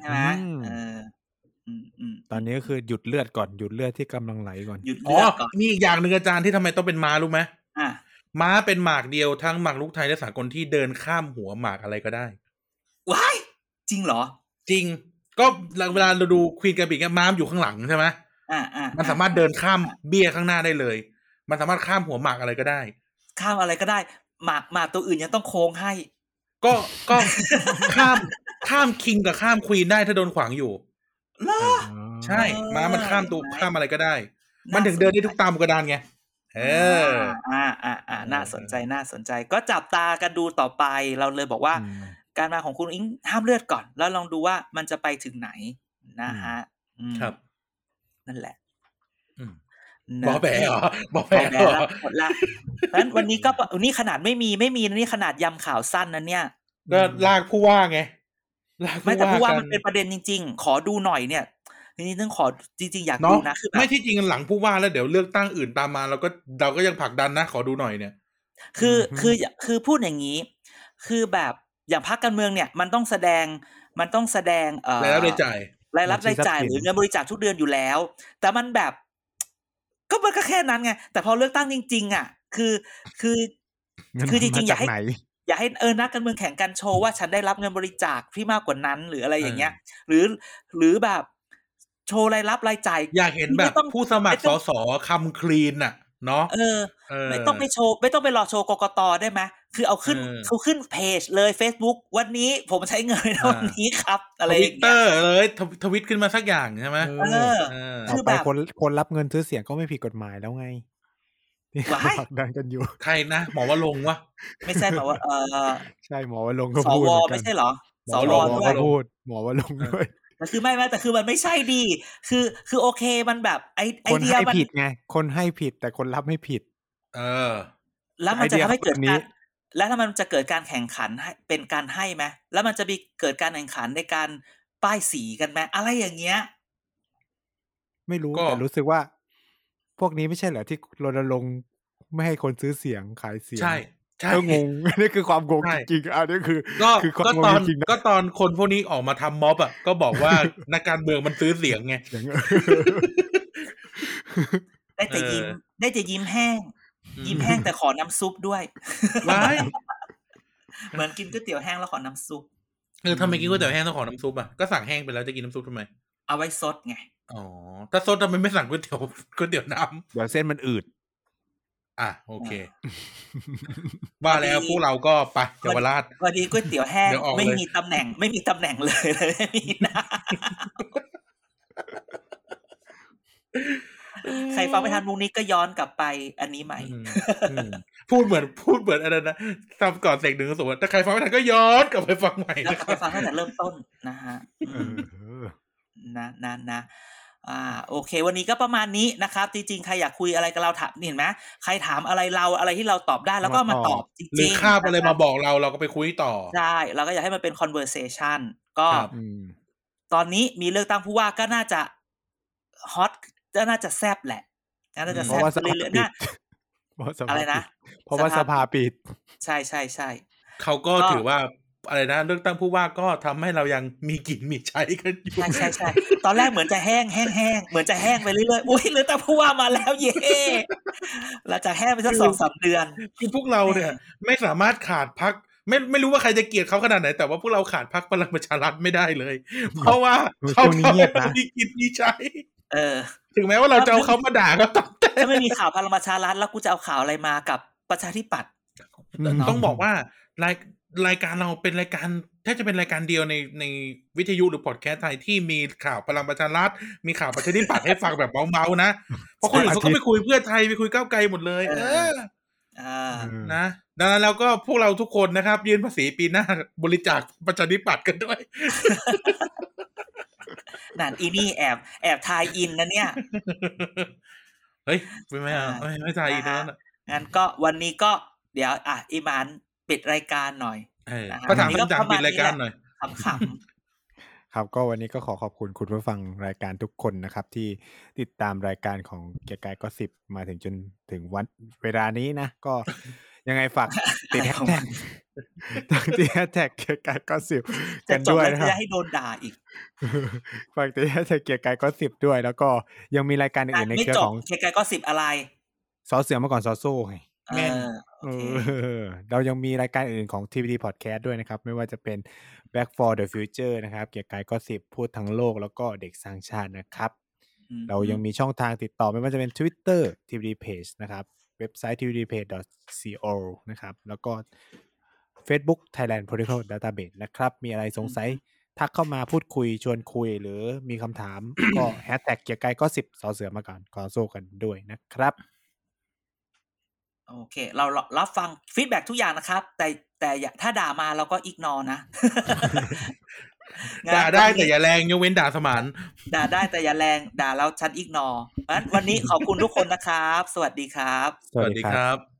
ใช่ไหมตอนนี้ก็คือหยุดเลือดก่อนหยุดเลือดที่กำลังไหลก่อนหยุดเลือดก่อนมีอีกอย่างนึงอาจารย์ที่ทำไมต้องเป็นม้ารู้ไหมม้าเป็นหมากเดียวทั้งหมากรุกไทยและสากลที่เดินข้ามหัวหมากอะไรก็ได้ว้ายจริงเหรอจริงก็เวลาเราดูควีนกระบี่ม้าอยู่ข้างหลังใช่ไหมมันสามารถเดินข้ามเบี้ยข้างหน้าได้เลยมันสามารถข้ามหัวหมากอะไรก็ได้ข้ามอะไรก็ได้หมากตัวอื่นยังต้องโค้งให้ก็ ข้ามคิงกับข้ามควีนได้ถ้าโดนขวางอยู่ล่ะใช่ม้ามันข้ามตัวข้ามอะไรก็ได้มันถึงเดินได้ทุกตามกระดานไงน่าสนใจก็จับตากันดูต่อไปเราเลยบอกว่าการมาของคุณอิงห้ามเลือดก่อนแล้วลองดูว่ามันจะไปถึงไหนนะฮะครับนั่นแหละบอกแบ๋เหรอบอกแบ๋แล้วหมดละเพราะฉะนั้นวันนี้ก็นี่ขนาดไม่มีนี่ขนาดยำข่าวสั้นนะเนี่ยก็ลากผู้ว่าไงไม่แต่ผู้ว่ามันเป็นประเด็นจริงๆขอดูหน่อยเนี่ยนี่ต้องขอจริงๆอยากดูนะคือไม่ที่จริงหลังผู้ว่าแล้วเดี๋ยวเลือกตั้งอื่นตามมาเราก็ยังผลักดันนะขอดูหน่อยเนี่ยคือพูดอย่างนี้คือแบบอย่างพรรคการเมืองเนี่ยมันต้องแสดงรายรับรายจ่ายหรือเงินบริจาคทุกเดือนอยู่แล้วแต่มันแบบก็มันก็แค่นั้นไงแต่พอเลือกตั้งจริงๆอ่ะคือจริงๆอย่าให้นักการเมืองแข่งกันโชว์ว่าฉันได้รับเงินบริจาคที่มากกว่านั้นหรืออะไรอย่างเงี้ยหรือแบบโชว์รายรับรายจ่ายอยากเห็นแบบผู้สมัครสสคำคลีนน่ะเนาะไม่ต้องไปโชว์ไม่ต้องไปรอโชว์กกตได้ไหมคือเอาขึ้นเขาขึ้นเพจเลย Facebook วันนี้ผมใช้เงินวันนี้ครับอะไรอย่างเงี้ยเลยทวิตขึ้นมาสักอย่างใช่ไหมคือแบบคนรับเงินซื้อเสียงก็ไม่ผิดกฎหมายแล้วไงว้ายดังกันอยู่ใครนะหมอวรงค์วะไม่ใช่หมอว่าใช่หมอวรงค์ก็พูดสวไม่ใช่เหรอสวก็พูดหมอวรงค์ด้วยแต่คือไม่แต่คือมันไม่ใช่ดีคือโอเคมันแบบไอเดียมันผิดไงคนให้ผิดแต่คนรับไม่ผิดแล้วมันจะทำให้เกิดการแล้วถ้ามันจะเกิดการแข่งขันเป็นการให้ไหมแล้วมันจะมีเกิดการแข่งขันในการป้ายสีกันไหมอะไรอย่างเงี้ยไม่รู้แต่รู้สึกว่าพวกนี้ไม่ใช่เหรอที่รณรงค์ไม่ให้คนซื้อเสียงขายเสียงใช่ก็งงนี่คือความงงจริงๆนี่คือก็ตอนคนพวกนี้ออกมาทำม็อบอ่ะก็บอกว่านักการเมืองมันซื้อเสียงไงได้แต่ยิ้มแห้งยิ้มแห้งแต่ขอน้ำซุปด้วยเหมือนกินก๋วยเตี๋ยวแห้งแล้วขอน้ำซุปทำไมกินก๋วยเตี๋ยวแห้งต้องขอน้ำซุปอ่ะก็สั่งแห้งไปแล้วจะกินน้ำซุปทำไมเอาไว้ซดไงอ๋อถ้าซดทำไมไม่สั่งก๋วยเตี๋ยวน้ำเดี๋ยวเส้นมันอืดอ่ะโอเคว่าแล้วพวกเราก็ไปเยาวราชพอดีก๋วยเตี๋ยวแห้งไม่มีตำแหน่งเลยไม่มีนะใครฟังไม่ทันมุกนี้ก็ย้อนกลับไปอันนี้ใหม่พูดเหมือนอะไรนะทำก่อนเสกหนึ่งสมมติถ้าใครฟังไม่ทันก็ย้อนกลับไปฟังใหม่แล้วฟังตั้งแต่เริ่มต้นนะฮะนะโอเควันนี้ก็ประมาณนี้นะครับจริงๆใครอยากคุยอะไรกับเราถามเห็นไหมใครถามอะไรเราอะไรที่เราตอบได้แล้วก็มาตอบจริงๆหรือข้าบอะไรมาบอกเราก็ไปคุยต่อใช่เราก็อยากให้มันเป็น conversation ก็ตอนนี้มีเลือกตั้งผู้ว่าก็น่าจะฮอตก็น่าจะแซบแหละน่าจะแซบเรื่อยๆนะอะไรนะเพราะว่าสภาปิดใช่ๆๆเขาก็ถือว่าอะไรนะเลือกตั้งผู้ว่าก็ทำให้เรายังมีกินมีใช้กันอยู่ใช่ตอนแรกเหมือนจะแห้งเหมือนจะแห้งไปเรื่อยๆอุ้ยเลือกตั้งผู้ว่ามาแล้วเย่เราจะแห้งไปสัก 2-3 เดือนคือพวกเราเนี่ยไม่สามารถขาดพัก ไม่รู้ว่าใครจะเกลียดเขาขนาดไหนแต่ว่าพวกเราขาดพรรคพลังประชารัฐไม่ได้เลยเพราะว่าเขาไม่มีกิจมีใจถึงแม้ว่าเราจะเอาเขามาด่าก็ตามแต่ถ้าไม่มีข่าวพลังประชารัฐแล้วกูจะเอาข่าวอะไรมากับประชาธิปัตย์ต้องบอกว่ารายการเราเป็นรายการแทบจะเป็นรายการเดียวในวิทยุหรือพอดแคสต์ไทยที่มีข่าวพลังประชารัฐมีข่าวประชาธิปัตย์ให้ฟังแบบเมาๆนะเพราะคนอื่นเขาก็ไปคุยเพื่อไทยไปคุยก้าวไกลหมดเลยนะดังนั้นแล้วก็พวกเราทุกคนนะครับยื่นภาษีปีหน้าบริจาคประชาธิปัตย์กันด้วยนั่นอีนี่แอบทายอินนะเนี่ยเฮ้ยไม่ทายอินนะงั้นก็วันนี้ก็เดี๋ยวอ่ะอีหมานปิดรายการหน่อยก็ถามกันจากปิดรายการหน่อยขำๆครับก็วันนี้ก็ขอขอบคุณคุณผู้ฟังรายการทุกคนนะครับที่ติดตามรายการของเกียร์กายก็สิบมาถึงจนถึงวันเวลานี้นะก็ยังไงฝากติดแฮชแท็กติดแฮชแท็กเกียร์กายก็สิบกันด้วยนะครับจะให้โดนด่าอีกฝากติดแฮชแท็กเกียร์กายก็สิบด้วยแล้วก็ยังมีรายการอื่นในเกียร์ของเกียร์กายก็สิบอะไรซอเสือมาก่อนซอโซ่ไงเรายังมีรายการอื่นของ TVD Podcast ด้วยนะครับไม่ว่าจะเป็น Back for the Future นะครับเกียร์กายก็10พูดทั้งโลกแล้วก็เด็กสร้างชาตินะครับเรายังมีช่องทางติดต่อไม่ว่าจะเป็น Twitter TVD Page นะครับเว็บไซต์ tvdpage.co นะครับแล้วก็ Facebook Thailand Political Database นะครับมีอะไรสงสัยทักเข้ามาพูดคุยชวนคุยหรือมีคำถามก็ # เกียร์กายก็10สอเสือมาก่อนขอโซ่กันด้วยนะครับโอเคเรารับฟังฟีดแบ็กทุกอย่างนะครับแต่ถ้าด่ามาเราก็อิกนอร์นะด่าได้แต่อย่าแรงยกเว้นด่าสมานด่าได้แต่อย่าแรงด่าแล้วฉันอิกนอร์งั้นวันนี้ขอบคุณทุกคนนะครับสวัสดีครับสวัสดีครับ